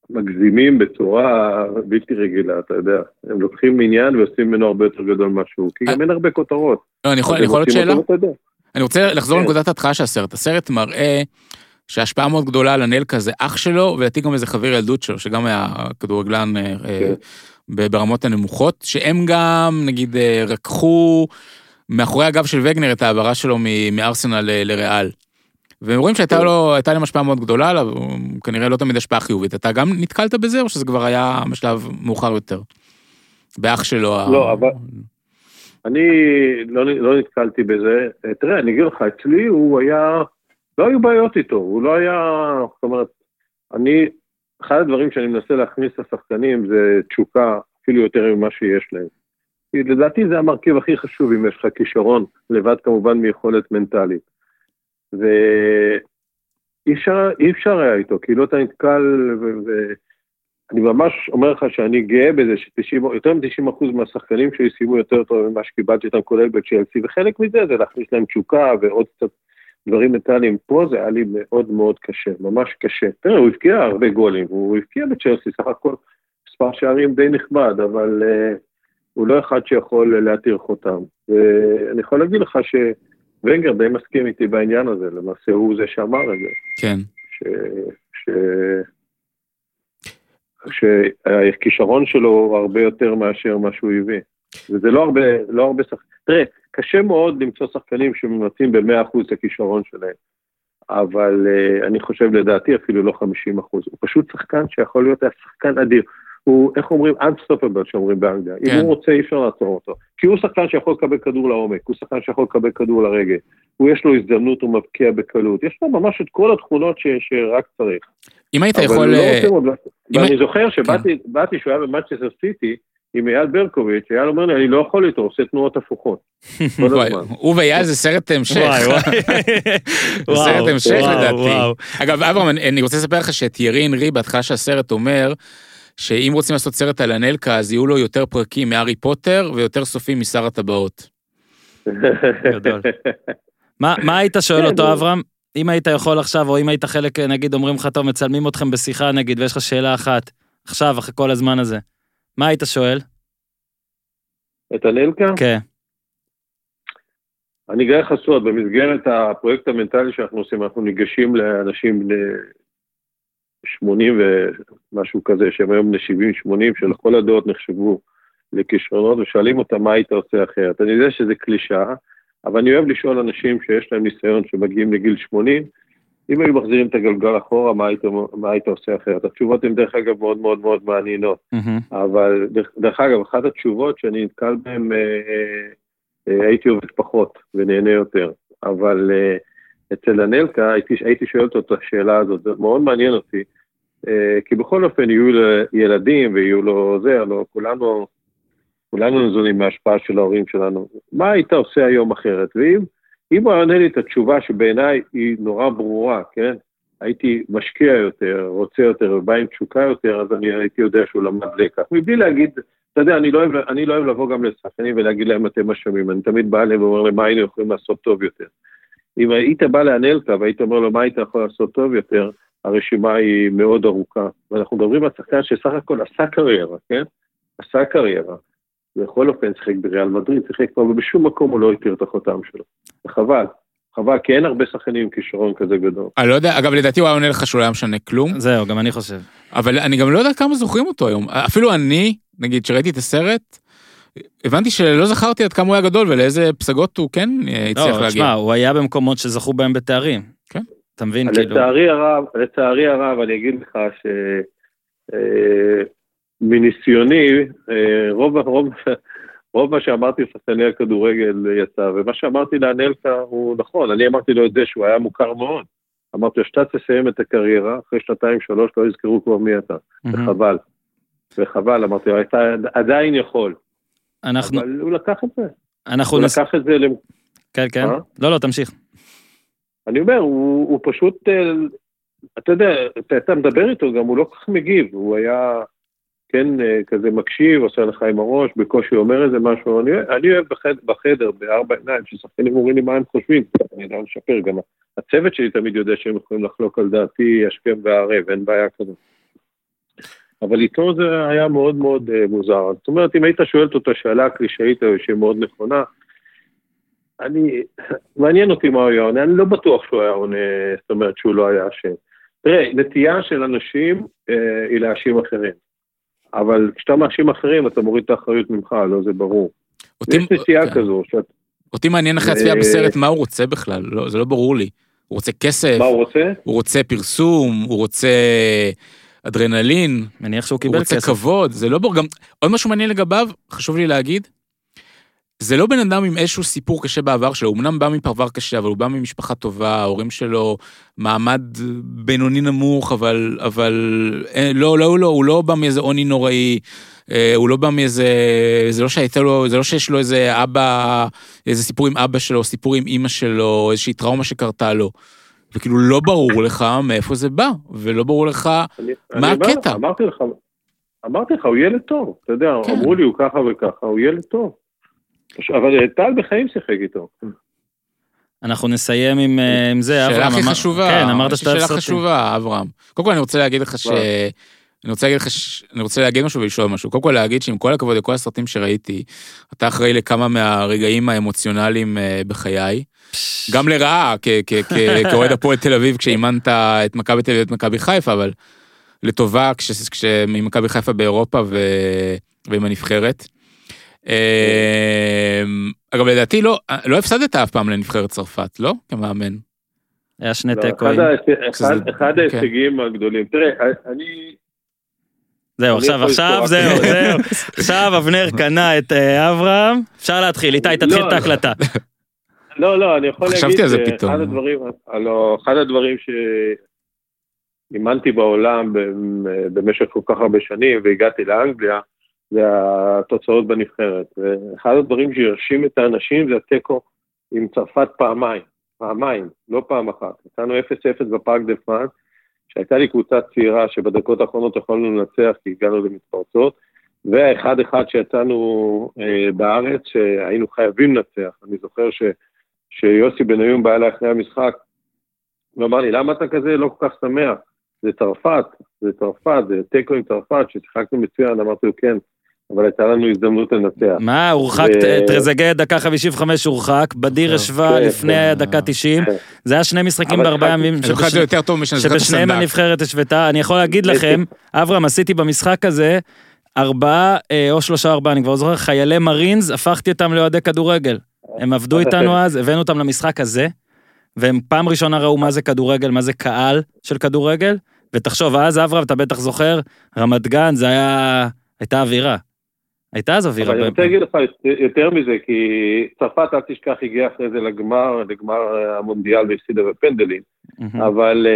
מגזימים בצורה בלתי רגילה, אתה יודע. הם לוקחים עניין ועושים ממנו הרבה יותר גדול משהו, כי גם אין הרבה כותרות. אני יכול להיות שאלה? אני רוצה לחזור לנקודת התחלה של הסרט. הסרט מראה שההשפעה מאוד גדולה על הנלקה זה אח שלו, ולתי גם איזה חבר ילדות שלו, שגם היה כדורגלן ברמות הנמוכות, שהם גם, נגיד, רקחו מאחורי הגב של וגנר את העברה שלו מארסנל לריאל. והם רואים שהייתה להם השפעה מאוד גדולה, אבל כנראה לא תמיד השפעה חיובית. אתה גם נתקלת בזה, או שזה כבר היה משלב מאוחר יותר? באח שלו... לא, אבל... אני לא נתקלתי בזה. תראה, אני אגיד לך, אצלי הוא היה... לא היו בעיות איתו, הוא לא היה... זאת אומרת, אני... אחד הדברים שאני מנסה להכניס לשחקנים זה תשוקה, אפילו יותר ממה שיש להם. כי לדעתי זה המרכיב הכי חשוב, אם יש לך כישרון, לבד כמובן מיכולת מנטלית. ואי אפשר היה איתו, כי לא אתה נתקל, ואני ממש אומר לך שאני גאה בזה, שיותר מ-90% מהשחקנים שלי סיימו יותר טוב ממה שקיבלתי אותם, כולל בצ'לסי, וחלק מזה זה להכניס להם תשוקה, ועוד קצת דברים מטאליים, פה זה היה לי מאוד מאוד קשה, ממש קשה, תראה, הוא הבקיע הרבה גולים, הוא הבקיע בצ'לסי, סך הכל מספר שערים די נכבד, אבל הוא לא אחד שיכול להתיר חותם, ואני יכול להגיד לך ש... ונגר די מסכים איתי בעניין הזה, למעשה הוא זה שאמר את זה. כן. שהכישרון שלו הוא הרבה יותר מאשר מה שהוא הביא. וזה לא הרבה שחקנים. תראה, קשה מאוד למצוא שחקנים שממצאים ב-100% את הכישרון שלהם. אבל אני חושב לדעתי אפילו לא 50%. הוא פשוט שחקן שיכול להיות שחקן אדיר. הוא, איך אומרים, unstoppable שאומרים באנגליה. אם הוא רוצה, אי אפשר לעצור אותו. כי הוא שחקן שיכול לקבל כדור לעומק, הוא שחקן שיכול לקבל כדור לרגל, הוא יש לו הזדמנות, הוא מבקיע בקלות, יש לו ממש את כל התכונות שרק צריך. אם היית יכול... ואני זוכר שבאתי שהוא היה במנצ'סטר סיטי, עם אייל ברקוביץ', אייל אומר לי, אני לא יכול איתו, עושה תנועות הפוכות. הוא ואייל זה סרט המשך. זה סרט המשך לדעתי. אגב, אברהם, אני רוצה לספר לך שתיארי אנרי, בהתחלה שהסרט אומר, שאם רוצים לעשות סרט על הנלקה, אז יהיו לו יותר פרקים מהארי פוטר, ויותר סופים משר הטבעות. גדול. מה היית שואל אותו, אברהם? אם היית יכול עכשיו, או אם היית חלק, נגיד, אומרים לך, טוב, מצלמים אתכם בשיחה, נגיד, ויש לך שאלה אחת, עכשיו, אחרי כל הזמן הזה, מה היית שואל? את הנלקה? כן. אני גאה חסות, במסגרת הפרויקט המנטלי שאנחנו עושים, אנחנו ניגשים לאנשים... 80 ומשהו כזה, שהם היום בני 70-80, של כל הדעות נחשבו לכישרונות, ושואלים אותה מה היית עושה אחרת. אני יודע שזה קלישה, אבל אני אוהב לשאול אנשים שיש להם ניסיון שמגיעים לגיל 80, אם היו מחזירים את הגלגל אחורה, מה היית עושה אחרת? התשובות הן דרך אגב מאוד מאוד מאוד מעניינות, אבל דרך אגב, אחת התשובות שאני נתקל בהן, הייתי עובד פחות ונהנה יותר, אבל... אצל הנלקה, הייתי שואל אותו את השאלה הזאת, זה מאוד מעניין אותי, כי בכל אופן יהיו ילדים ויהיו לו זה, לא, כולנו נזונים מההשפעה של ההורים שלנו, מה היית עושה היום אחרת? ואם הוא ענה לי את התשובה שבעיניי היא נורא ברורה, כן? הייתי משקיע יותר, רוצה יותר, ובא עם תשוקה יותר, אז אני הייתי יודע שהוא למד לקח. מבלי להגיד, אתה יודע, אני לא אוהב לבוא גם לשחקנים ולהגיד להם אתם משמים, אני תמיד בא אליהם ואומר להם מה היינו יכולים לעשות טוב יותר. אם היית בא לאנלקה והיית אומר לו מה היית יכול לעשות טוב יותר, הרשימה היא מאוד ארוכה. ואנחנו מדברים על שחקן שסך הכל עשה קריירה, כן? עשה קריירה. בכל אופן שיחק בריאל מדריד, שיחק כבר, ובשום מקום הוא לא התיר את החותם שלו. וחבל. חבל, כי אין הרבה שחקנים עם כישרון כזה גדול. אני לא יודע, אגב, לדעתי הוא היה עונה לך שאולי משנה כלום. זהו, גם אני חושב. אבל אני גם לא יודע כמה זוכרים אותו היום. אפילו אני, נגיד, שראיתי את הסרט, הבנתי שלא זכרתי עד כמה הוא היה גדול, ולאיזה פסגות הוא כן הצליח להגיע. לא, תשמע, הוא היה במקומות שזכו בהם בתארים. כן. אתה מבין, כאילו. לצערי הרב, אני אגיד לך ש... מניסיוני, רוב מה שאמרתי לשחקני הכדורגל יצא, ומה שאמרתי לאנלקה הוא נכון, אני אמרתי לו את זה שהוא היה מוכר מאוד, אמרתי לו שאתה תסיים את הקריירה, אחרי 2-3 לא יזכרו כבר מי אתה, וחבל, וחבל, אמרתי לו, אתה עדיין יכול, אבל הוא לקח את זה, כן, כן, לא, תמשיך. אני אומר, הוא פשוט, אתה יודע, אתה מדבר איתו גם, הוא לא כך מגיב, הוא היה... כן, כזה מקשיב, עושה לך עם הראש, בקושי אומר איזה משהו, אני אוהב בחדר, בארבע עיניים, ששחקנים אומרים לי מה הם חושבים, אני לא משפר גם, הצוות שלי תמיד יודע שהם יכולים לחלוק על דעתי, השכם והערב, אין בעיה כזאת. אבל איתו זה היה מאוד מאוד מוזר, זאת אומרת, אם היית שואלת אותה שאלה קלישאית, שהיא מאוד נכונה, מעניין אותי מה הוא היה עונה, אני לא בטוח שהוא היה עונה, זאת אומרת שהוא לא היה אשם. תראה, נטייה של אנשים היא להאשים אחרים. אבל כשאתה מאשים אחרים, אתה מוריד את האחריות ממך, לא זה ברור. יש נסיעה כזו. אותי מעניין אחרי הצפייה בסרט, מה הוא רוצה בכלל? זה לא ברור לי. הוא רוצה כסף. מה הוא רוצה? הוא רוצה פרסום, הוא רוצה אדרנלין. מניח שהוא קיבל כסף. הוא רוצה כבוד, זה לא ברור. עוד משהו מעניין לגביו, חשוב לי להגיד, זה לא בן אדם עם איזשהו סיפור קשה בעבר שלו, הוא אמנם בא מפרבר קשה, אבל הוא בא ממשפחה טובה, ההורים שלו, מעמד בינוני נמוך, אבל לא, הוא לא בא מאיזה עוני נוראי, הוא לא בא מאיזה, זה לא שיש לו איזה אבא, איזה סיפור עם אבא שלו, סיפור עם אמא שלו, איזושהי טראומה שקרתה לו, וכאילו לא ברור לך מאיפה זה בא, ולא ברור לך מה הקטע. אמרתי לך, הוא ילד טוב, אתה יודע, אמרו לי, הוא ככה וככה, הוא ילד טוב. אבל טל בחיים שיחק איתו. אנחנו נסיים עם זה, אברהם. שאלה הכי חשובה. כן, אמרת שאתה שאלה חשובה, אברהם. קודם כל אני רוצה להגיד לך אני רוצה להגיד משהו ולשאול משהו. קודם כל להגיד שעם כל הכבוד לכל הסרטים שראיתי, אתה אחראי לכמה מהרגעים האמוציונליים בחיי. גם לרעה, כאוהד הפועל תל אביב, כשאימנת את מכבי תל אביב ואת מכבי חיפה, אבל לטובה, כשאם מכבי חיפה באירופה ועם הנבחרת. אגב, לדעתי לא הפסדת אף פעם לנבחרת צרפת, לא? כמאמן. היה שני תקויים. אחד ההישגים הגדולים. תראה, אני... זהו, עכשיו, עכשיו אבנר קנה את אברהם, אפשר להתחיל, איתי, תתחיל את ההקלטה. לא, אני יכול להגיד אחד הדברים שאימנתי בעולם במשך כל כך הרבה שנים, והגעתי לאנגליה, זה התוצאות בנבחרת, ואחד הדברים שירשים את האנשים זה הטקו עם צרפת פעמיים, לא פעם אחת, נתנו 0-0 בפארק דה פרנס, שהייתה לי קבוצה צעירה שבדקות האחרונות יכולנו לנצח כי הגענו למתפרצות, והאחד אחד שיצאנו בארץ שהיינו חייבים לנצח, אני זוכר שיוסי בניום בא אליי אחרי המשחק, ואמר לי למה אתה כזה לא כל כך שמח, זה טקו עם צרפת ששיחקנו מצוין, אמרתי לו כן, אבל הייתה לנו הזדמנות לנצח. מה, הורחק טרזגה דקה 55 הורחק, בדיר השווה לפני דקה 90, זה היה שני משחקים בארבעה ימים, שבשניהם הנבחרת השוותה, אני יכול להגיד לכם, אברהם, עשיתי במשחק הזה, 4 או 3-4, אני כבר זוכר, חיילי מרינז, הפכתי אותם לאוהדי כדורגל, הם עבדו איתנו אז, הבאנו אותם למשחק הזה, והם פעם ראשונה ראו מה זה כדורגל, מה זה קהל של כדורגל, ותחשוב, אז אברהם, אתה בטח זוכר, רמת גן, זה הייתה אווירה. הייתה אז אווירה. אבל אני רוצה להגיד לך יותר מזה, כי צרפת, אל תשכח, הגיעה אחרי זה לגמר המונדיאל והפסידה בפנדלים, אבל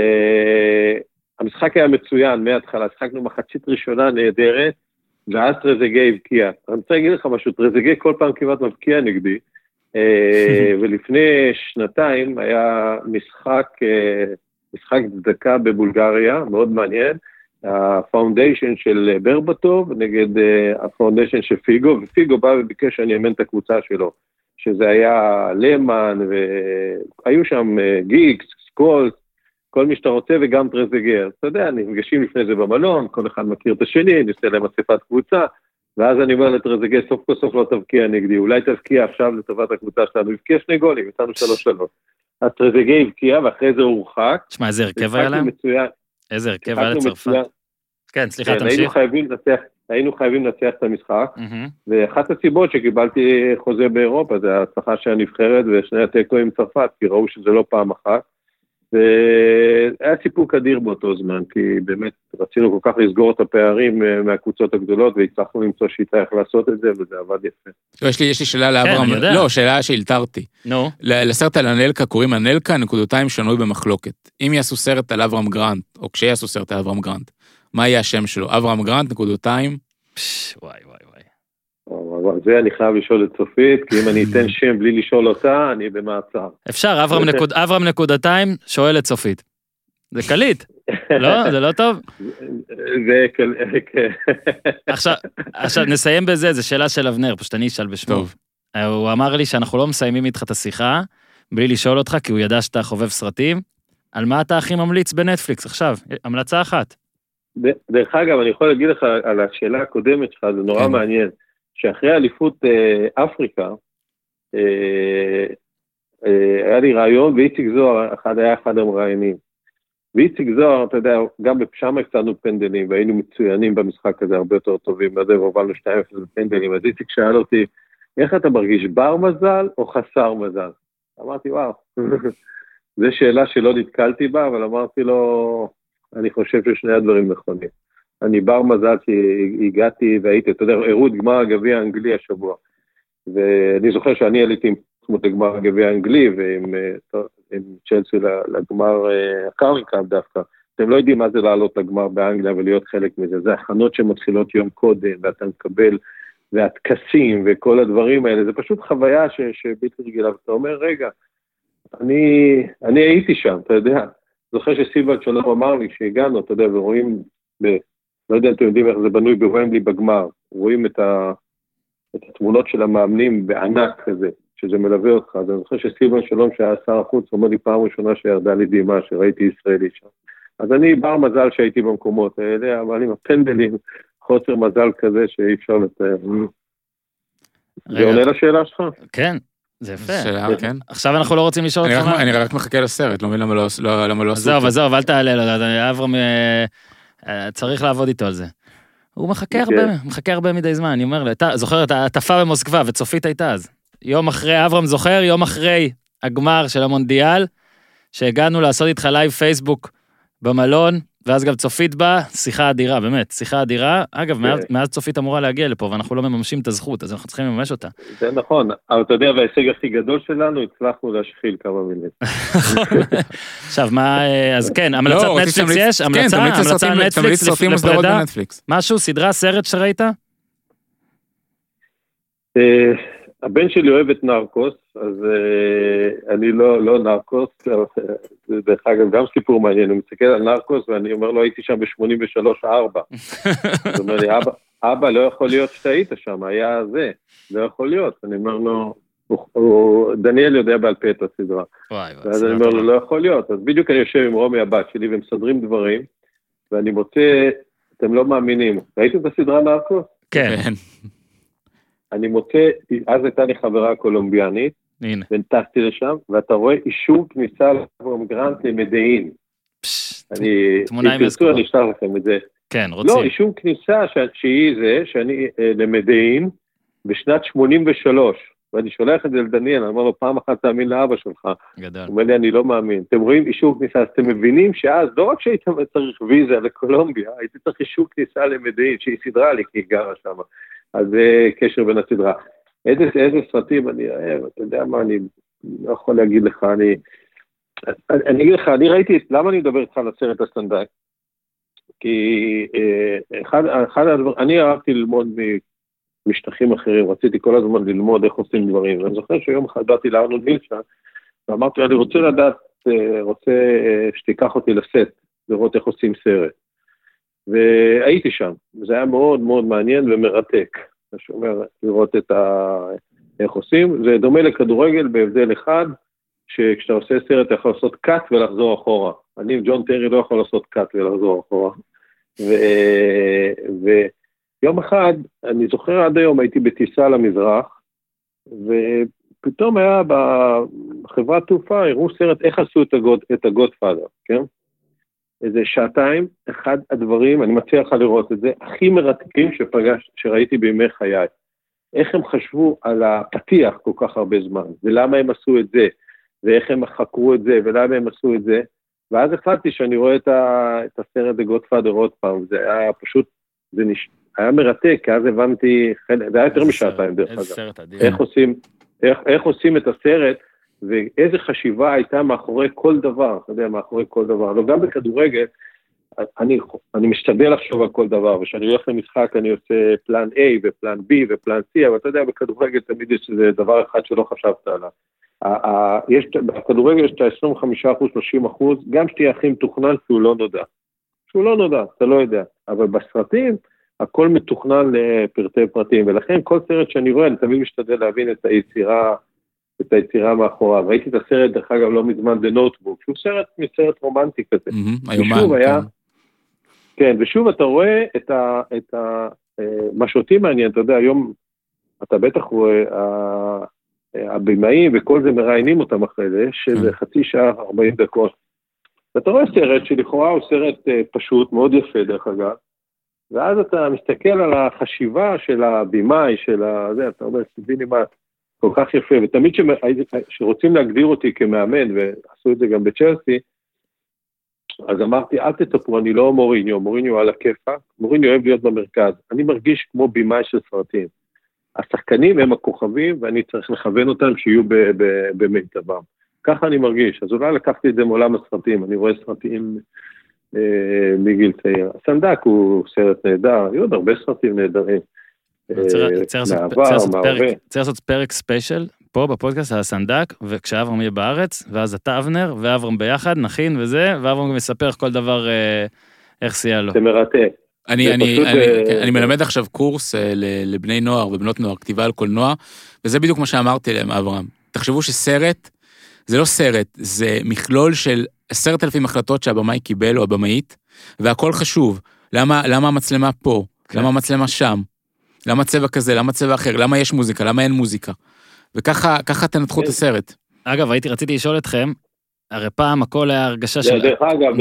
המשחק היה מצוין מההתחלה, שחקנו מחצית ראשונה נהדרת, ואז טרזגה הבקיע. אני רוצה להגיד לך משהו, טרזגה כל פעם כמעט מבקיע נגדי, ולפני שנתיים היה משחק צדקה בבולגריה, מאוד מעניין, הפאונדיישן של ברבטוב נגד הפאונדיישן של פיגו, ופיגו בא וביקש שאני אמן את הקבוצה שלו, שזה היה למן, והיו שם גיקס, סקולס, כל מי שאתה רוצה וגם טרזגר, אתה יודע, נפגשים לפני זה במלון, כל אחד מכיר את השני, נעשה להם אספת קבוצה, ואז אני אומר לטרזגר, סוף כל סוף לא תבקיע נגדי, אולי תבקיע עכשיו לטובת הקבוצה שלנו, הבקיע שני גולים, יצאנו 3-3, אז טרזגר הבקיע ואחרי זה הורחק, שמע, איזה הרכב היה להם? איזה הרכב היה לצרפת? כן, סליחה, תמשיך. היינו חייבים לצח את המשחק, ואחת הסיבות שקיבלתי חוזה באירופה, זה ההצלחה של הנבחרת ושני התיקו עם צרפת, כי ראו שזה לא פעם אחת, והיה סיפוק אדיר באותו זמן, כי באמת רצינו כל כך לסגור את הפערים מהקבוצות הגדולות, והצלחנו למצוא שיטה איך לעשות את זה, וזה עבד יפה. יש לי שאלה לאברהם, לא, שאלה שהלתרתי. לסרט על אנלקה, קוראים אנלקה, נקודותיים שנוי במחלוקת. אם יעשו סרט על אברהם גרנט, או כשיעשו סרט על אברהם גרנט, מה יהיה השם שלו? אברהם גרנט, נקודותיים? וואי וואי וואי. זה אני חייב לשאול את צופית, כי אם אני אתן שם בלי לשאול אותה, אני במעצר. אפשר, אברהם נקודתיים שואל את צופית. זה קליט, לא? זה לא טוב? זה קליט. עכשיו נסיים בזה, זו שאלה של אבנר, פשוט אני אשאל בשמו. הוא אמר לי שאנחנו לא מסיימים איתך את השיחה, בלי לשאול אותך, כי הוא ידע שאתה חובב סרטים, על מה אתה הכי ממליץ בנטפליקס עכשיו? המלצה אחת. דרך אגב, אני יכול להגיד לך על השאלה הקודמת שלך, זה נורא מעניין. שאחרי אליפות אפריקה, היה לי רעיון, ואיציק זוהר היה אחד המראיינים. ואיציק זוהר, אתה יודע, גם שם הקצנו פנדלים, והיינו מצוינים במשחק הזה, הרבה יותר טובים, אז הובלנו 2-0 בפנדלים, אז איציק שאל אותי, איך אתה מרגיש, בר מזל או חסר מזל? אמרתי, וואו, זו שאלה שלא נתקלתי בה, אבל אמרתי לו, אני חושב ששני הדברים נכונים. אני בר מזל שהגעתי והייתי, אתה יודע, עירות גמר הגביע האנגלי השבוע, ואני זוכר שאני עליתי עם פרסמות לגמר הגביע האנגלי, ועם צ'לסי לגמר הקרקע דווקא, אתם לא יודעים מה זה לעלות לגמר באנגליה ולהיות חלק מזה, זה הכנות שמתחילות יום קודם, ואתה מקבל, והתקסים וכל הדברים האלה, זה פשוט חוויה שבלתי רגילה, ואתה אומר, רגע, אני הייתי שם, אתה יודע, זוכר שסיבן שלום אמר לי שהגענו, אתה יודע, ורואים, לא יודע אם אתם יודעים איך זה בנוי בוומבלי בגמר, רואים את התמונות של המאמנים בענק כזה, שזה מלווה אותך, אז אני זוכר שסילבן שלום שהיה שר החוץ, אומר לי פעם ראשונה שירדה לי דמעה, שראיתי ישראלי שם, אז אני בר מזל שהייתי במקומות האלה, אבל עם הפנדלים, חוסר מזל כזה שאי אפשר לתאר. זה עונה לשאלה שלך? כן. זה יפה. עכשיו אנחנו לא רוצים לשאול אותך. אני רק מחכה לסרט, לא מבין למה לא עשו. עזוב, אל תעלה, אברהם צריך לעבוד איתו על זה. הוא מחכה הרבה מדי זמן, אני אומר, זוכרת, העטפה במוסקבה, וצופית הייתה אז. יום אחרי, אברהם זוכר, יום אחרי הגמר של המונדיאל, שהגענו לעשות איתך לייב פייסבוק במלון, ואז גם צופית באה, שיחה אדירה, באמת, שיחה אדירה. אגב, מאז צופית אמורה להגיע לפה, ואנחנו לא מממשים את הזכות, אז אנחנו צריכים לממש אותה. זה נכון, אבל אתה יודע, וההישג הכי גדול שלנו, הצלחנו להשחיל כמה מילים. עכשיו, מה, אז כן, המלצת נטפליקס יש? המלצה נטפליקס לפרידה? משהו, סדרה, סרט שראית? הבן שלי אוהב את נרקוס, אז אני לא נרקוס, זה דרך אגב גם סיפור מעניין, הוא מסתכל על נרקוס ואני אומר לו, הייתי שם ב-83-4, זאת אומרת לי, אבא, לא יכול להיות שתהיית שם, היה זה, לא יכול להיות, אני אומר לו, דניאל יודע בעל פה את הסדרה, ואז אני אומר לו, לא יכול להיות, אז בדיוק אני יושב עם רומי הבת שלי, ומסדרים דברים, ואני מוצא, אתם לא מאמינים, ראיתם את הסדרה נרקוס? כן. אני מוצא, אז הייתה לי חברה קולומביאנית, ונטסתי לשם, ואתה רואה אישור כניסה לאברהם גרנט למדעין. תמונה עם הזכרות. אני אשלח לכם את זה. כן, רוצים. לא, אישור כניסה שהיא זה, שאני למדעין, בשנת 83, ואני שולח את זה לדניאל, אני אומר לו, פעם אחת תאמין לאבא שלך. גדול. הוא אומר לי, אני לא מאמין. אתם רואים אישור כניסה, אז אתם מבינים שאז, לא רק שהייתם צריך ויזה לקולומביה, הייתי צריך אישור כניסה למדעין, שהיא סדרה לי, כי היא גרה שם. אז זה קשר בין הסדרה. איזה סרטים אני אוהב, אתה יודע מה, אני לא יכול להגיד לך, אני אגיד לך, אני ראיתי, למה אני מדבר איתך על הסרט הסטנדאי? כי אני אהבתי ללמוד משטחים אחרים, רציתי כל הזמן ללמוד איך עושים דברים, ואני זוכר שיום אחד באתי לארנולד מילשן, ואמרתי, אני רוצה לדעת, רוצה שתיקח אותי לסט, לראות איך עושים סרט. והייתי שם, זה היה מאוד מאוד מעניין ומרתק, מה שאומר, לראות איך עושים, זה דומה לכדורגל בהבדל אחד, שכשאתה עושה סרט אתה יכול לעשות קאט ולחזור אחורה, אני וג'ון טרי לא יכול לעשות קאט ולחזור אחורה, ויום אחד, אני זוכר עד היום הייתי בטיסה למזרח, ופתאום היה בחברת תעופה, הראו סרט איך עשו את הגודפאדר, כן? איזה שעתיים, אחד הדברים, אני מציע לך לראות את זה, הכי מרתקים שראיתי בימי חיי. איך הם חשבו על הפתיח כל כך הרבה זמן, ולמה הם עשו את זה, ואיך הם חקרו את זה, ולמה הם עשו את זה, ואז החלטתי שאני רואה את הסרט The Godfather עוד פעם, זה היה פשוט, זה היה מרתק, כי אז הבנתי, זה היה יותר משעתיים דרך אגב. איך עושים את הסרט, ואיזה חשיבה הייתה מאחורי כל דבר, אתה יודע, מאחורי כל דבר, לא גם בכדורגל, אני משתדל לחשוב על כל דבר, וכשאני הולך למשחק אני עושה פלן A ופלן B ופלן C, אבל אתה יודע, בכדורגל תמיד יש איזה דבר אחד שלא חשבת עליו. בכדורגל יש את ה-25%-30%, גם שתהיה הכי מתוכנן, שהוא לא נודע. שהוא לא נודע, אתה לא יודע, אבל בסרטים, הכל מתוכנן לפרטי פרטים, ולכן כל סרט שאני רואה, אני תמיד משתדל להבין את היצירה מאחורה, ראיתי את הסרט, דרך אגב, לא מזמן, The Notebook, שהוא סרט מסרט רומנטי כזה, ושוב היה, כן, ושוב אתה רואה את מה שאותי מעניין, אתה יודע, היום, אתה בטח רואה, הבימאים וכל זה מראיינים אותם אחרי זה, שזה חצי שעה, 40 דקות, ואתה רואה סרט, שלכאורה הוא סרט פשוט, מאוד יפה דרך אגב, ואז אתה מסתכל על החשיבה של הבימאי, של זה, אתה אומר, תביני מה, כל כך יפה, ותמיד שרוצים להגדיר אותי כמאמן, ועשו את זה גם בצ'לסי, אז אמרתי, אל תתפרו, אני לא מוריניו, מוריניו על הכיפה, מוריניו אוהב להיות במרכז, אני מרגיש כמו בימאי של סרטים, השחקנים הם הכוכבים, ואני צריך לכוון אותם שיהיו במיטבם, ככה אני מרגיש, אז אולי לקחתי את זה מעולם הסרטים, אני רואה סרטים מגיל צעיר, הסנדק הוא סרט נהדר, היו עוד הרבה סרטים נהדרים, צריך לעשות פרק ספיישל פה בפודקאסט על הסנדק וכשאברהם יהיה בארץ ואז אתה אבנר ואברהם ביחד נכין וזה ואברהם גם יספר כל דבר איך סייע לו. זה מרתק. אני מלמד עכשיו קורס לבני נוער ובנות נוער, כתיבה על קולנוע, וזה בדיוק מה שאמרתי להם אברהם. תחשבו שסרט זה לא סרט, זה מכלול של 10,000 החלטות שהבמאי קיבל או הבמאית, והכל חשוב. למה המצלמה פה? למה המצלמה שם? למה צבע כזה, למה צבע אחר, למה יש מוזיקה, למה אין מוזיקה. וככה תנתחו את הסרט. אגב, רציתי לשאול אתכם, הרי פעם הכל היה הרגשה של... דרך אגב,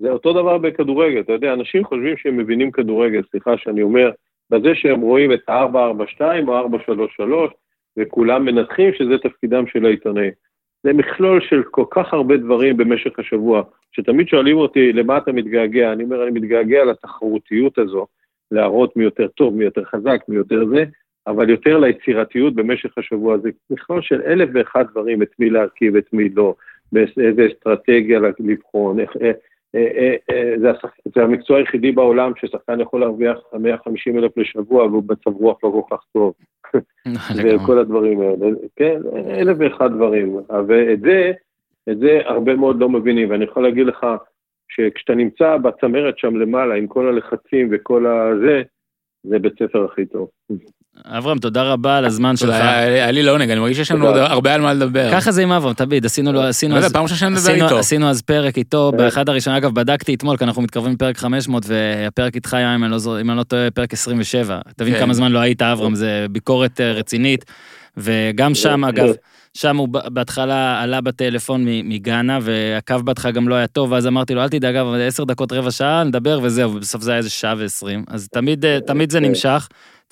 זה אותו דבר בכדורגל, אתה יודע, אנשים חושבים שהם מבינים כדורגל, סליחה שאני אומר, בזה שהם רואים את 442 או 433, וכולם מנתחים שזה תפקידם של העיתונאי. זה מכלול של כל כך הרבה דברים במשך השבוע, שתמיד שואלים אותי, למה אתה מתגעגע? אני אומר, אני מתגעגע על התחרותיות הזו, להראות מי יותר טוב, מי יותר חזק, מי יותר זה, אבל יותר ליצירתיות במשך השבוע הזה, מכלול של 1,001 דברים, את מי להרכיב, את מי לא, איזה אסטרטגיה לבחון, זה המקצוע היחידי בעולם, ששחקן יכול להרוויח 150,000 לשבוע, והוא בצב רוח לא כל כך טוב, וכל הדברים האלה, כן, 1,001 דברים, ואת זה הרבה מאוד לא מבינים, ואני יכול להגיד לך, שכשאתה נמצא בצמרת שם למעלה, עם כל הלחצים וכל הזה, זה בית ספר הכי טוב. אברהם, תודה רבה על הזמן שלך. היה לי לעונג, אני מרגיש שיש לנו עוד הרבה על מה לדבר. ככה זה עם אברהם, תביד, עשינו אז פרק איתו, באחד הראשון, אגב, בדקתי אתמול, כי אנחנו מתקרבים לפרק 500, והפרק איתך היה, אם אני לא טועה, פרק 27. תבין כמה זמן לא היית, אברהם, זה ביקורת רצינית, וגם שם, אגב, שם הוא בהתחלה עלה בטלפון מגנה, והקו בהתחלה גם לא היה טוב, ואז אמרתי לו, אל תדאג, אגב, 10 דקות רבע שעה, נדבר וזהו, בסוף זה היה איזה 1:20, אז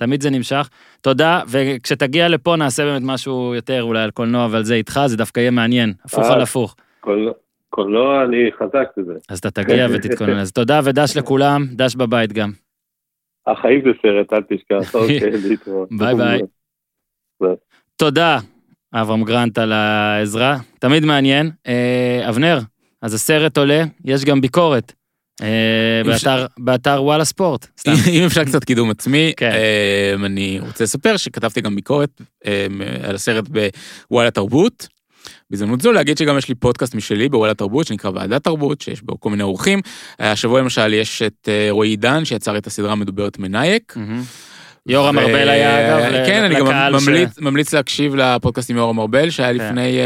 תמיד זה נמשך, תודה, וכשתגיע לפה נעשה באמת משהו יותר, אולי על קולנוע, אבל זה איתך, זה דווקא יהיה מעניין, הפוך על הפוך. קולנוע, אני חזק בזה. אז אתה תגיע ותתכונן, אז תודה ודש לכולם, דש בבית גם. החיים זה סרט, אל תשכח. ביי ביי. תודה, אברהם גרנט, על העזרה. תמיד מעניין. אבנר, אז הסרט עולה, יש גם ביקורת. באתר וואלה ספורט. אם אפשר קצת קידום עצמי, אני רוצה לספר שכתבתי גם ביקורת על הסרט בוואלה תרבות. בזמנות זו להגיד שגם יש לי פודקאסט משלי בוואלה תרבות, שנקרא ועדת תרבות, שיש בו כל מיני אורחים. השבוע למשל יש את רועי עידן, שיצר את הסדרה מדוברת מנייק. יורם ארבל היה אגב. כן, אני גם ממליץ להקשיב לפודקאסט עם יורם ארבל, שהיה לפני...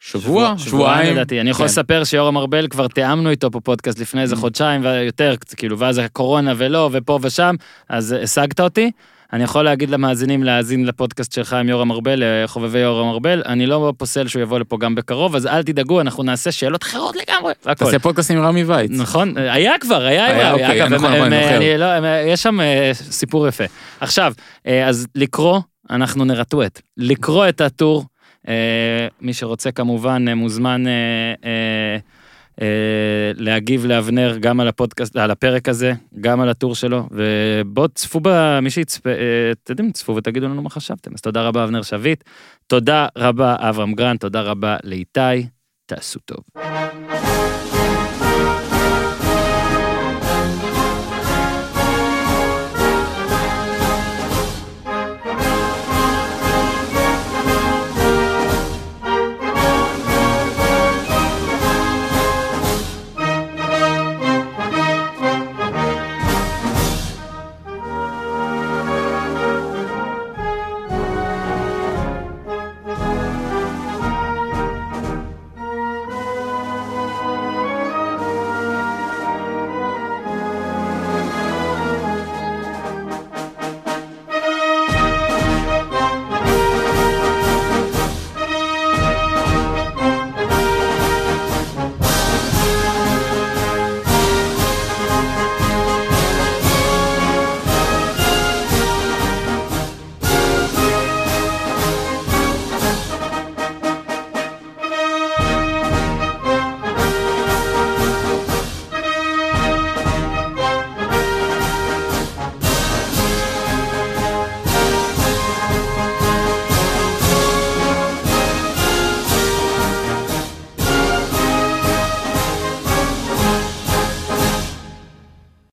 שבועיים. אני יכול לספר שיורם ארבל, כבר תיאמנו איתו פה פודקאסט לפני איזה חודשיים ויותר, כאילו, ואז הקורונה ולא, ופה ושם, אז השגת אותי. אני יכול להגיד למאזינים להאזין לפודקאסט שלך עם יורם ארבל, חובבי יורם ארבל, אני לא פוסל שהוא יבוא לפה גם בקרוב, אז אל תדאגו, אנחנו נעשה שאלות אחרות לגמרי. תעשה פודקאסט עם רמי וייץ. נכון, היה כבר, יש שם סיפור יפה. עכשיו, אז לקרוא, אנחנו נרטוט. לקרוא את הטור, מי שרוצה כמובן מוזמן להגיב לאבנר גם על הפודקאסט, על הפרק הזה, גם על הטור שלו, ובוא צפו במי שיצפה, אתם יודעים, צפו ותגידו לנו מה חשבתם. אז תודה רבה אבנר שביט, תודה רבה אברהם גרנט, תודה רבה לאיתי, תעשו טוב.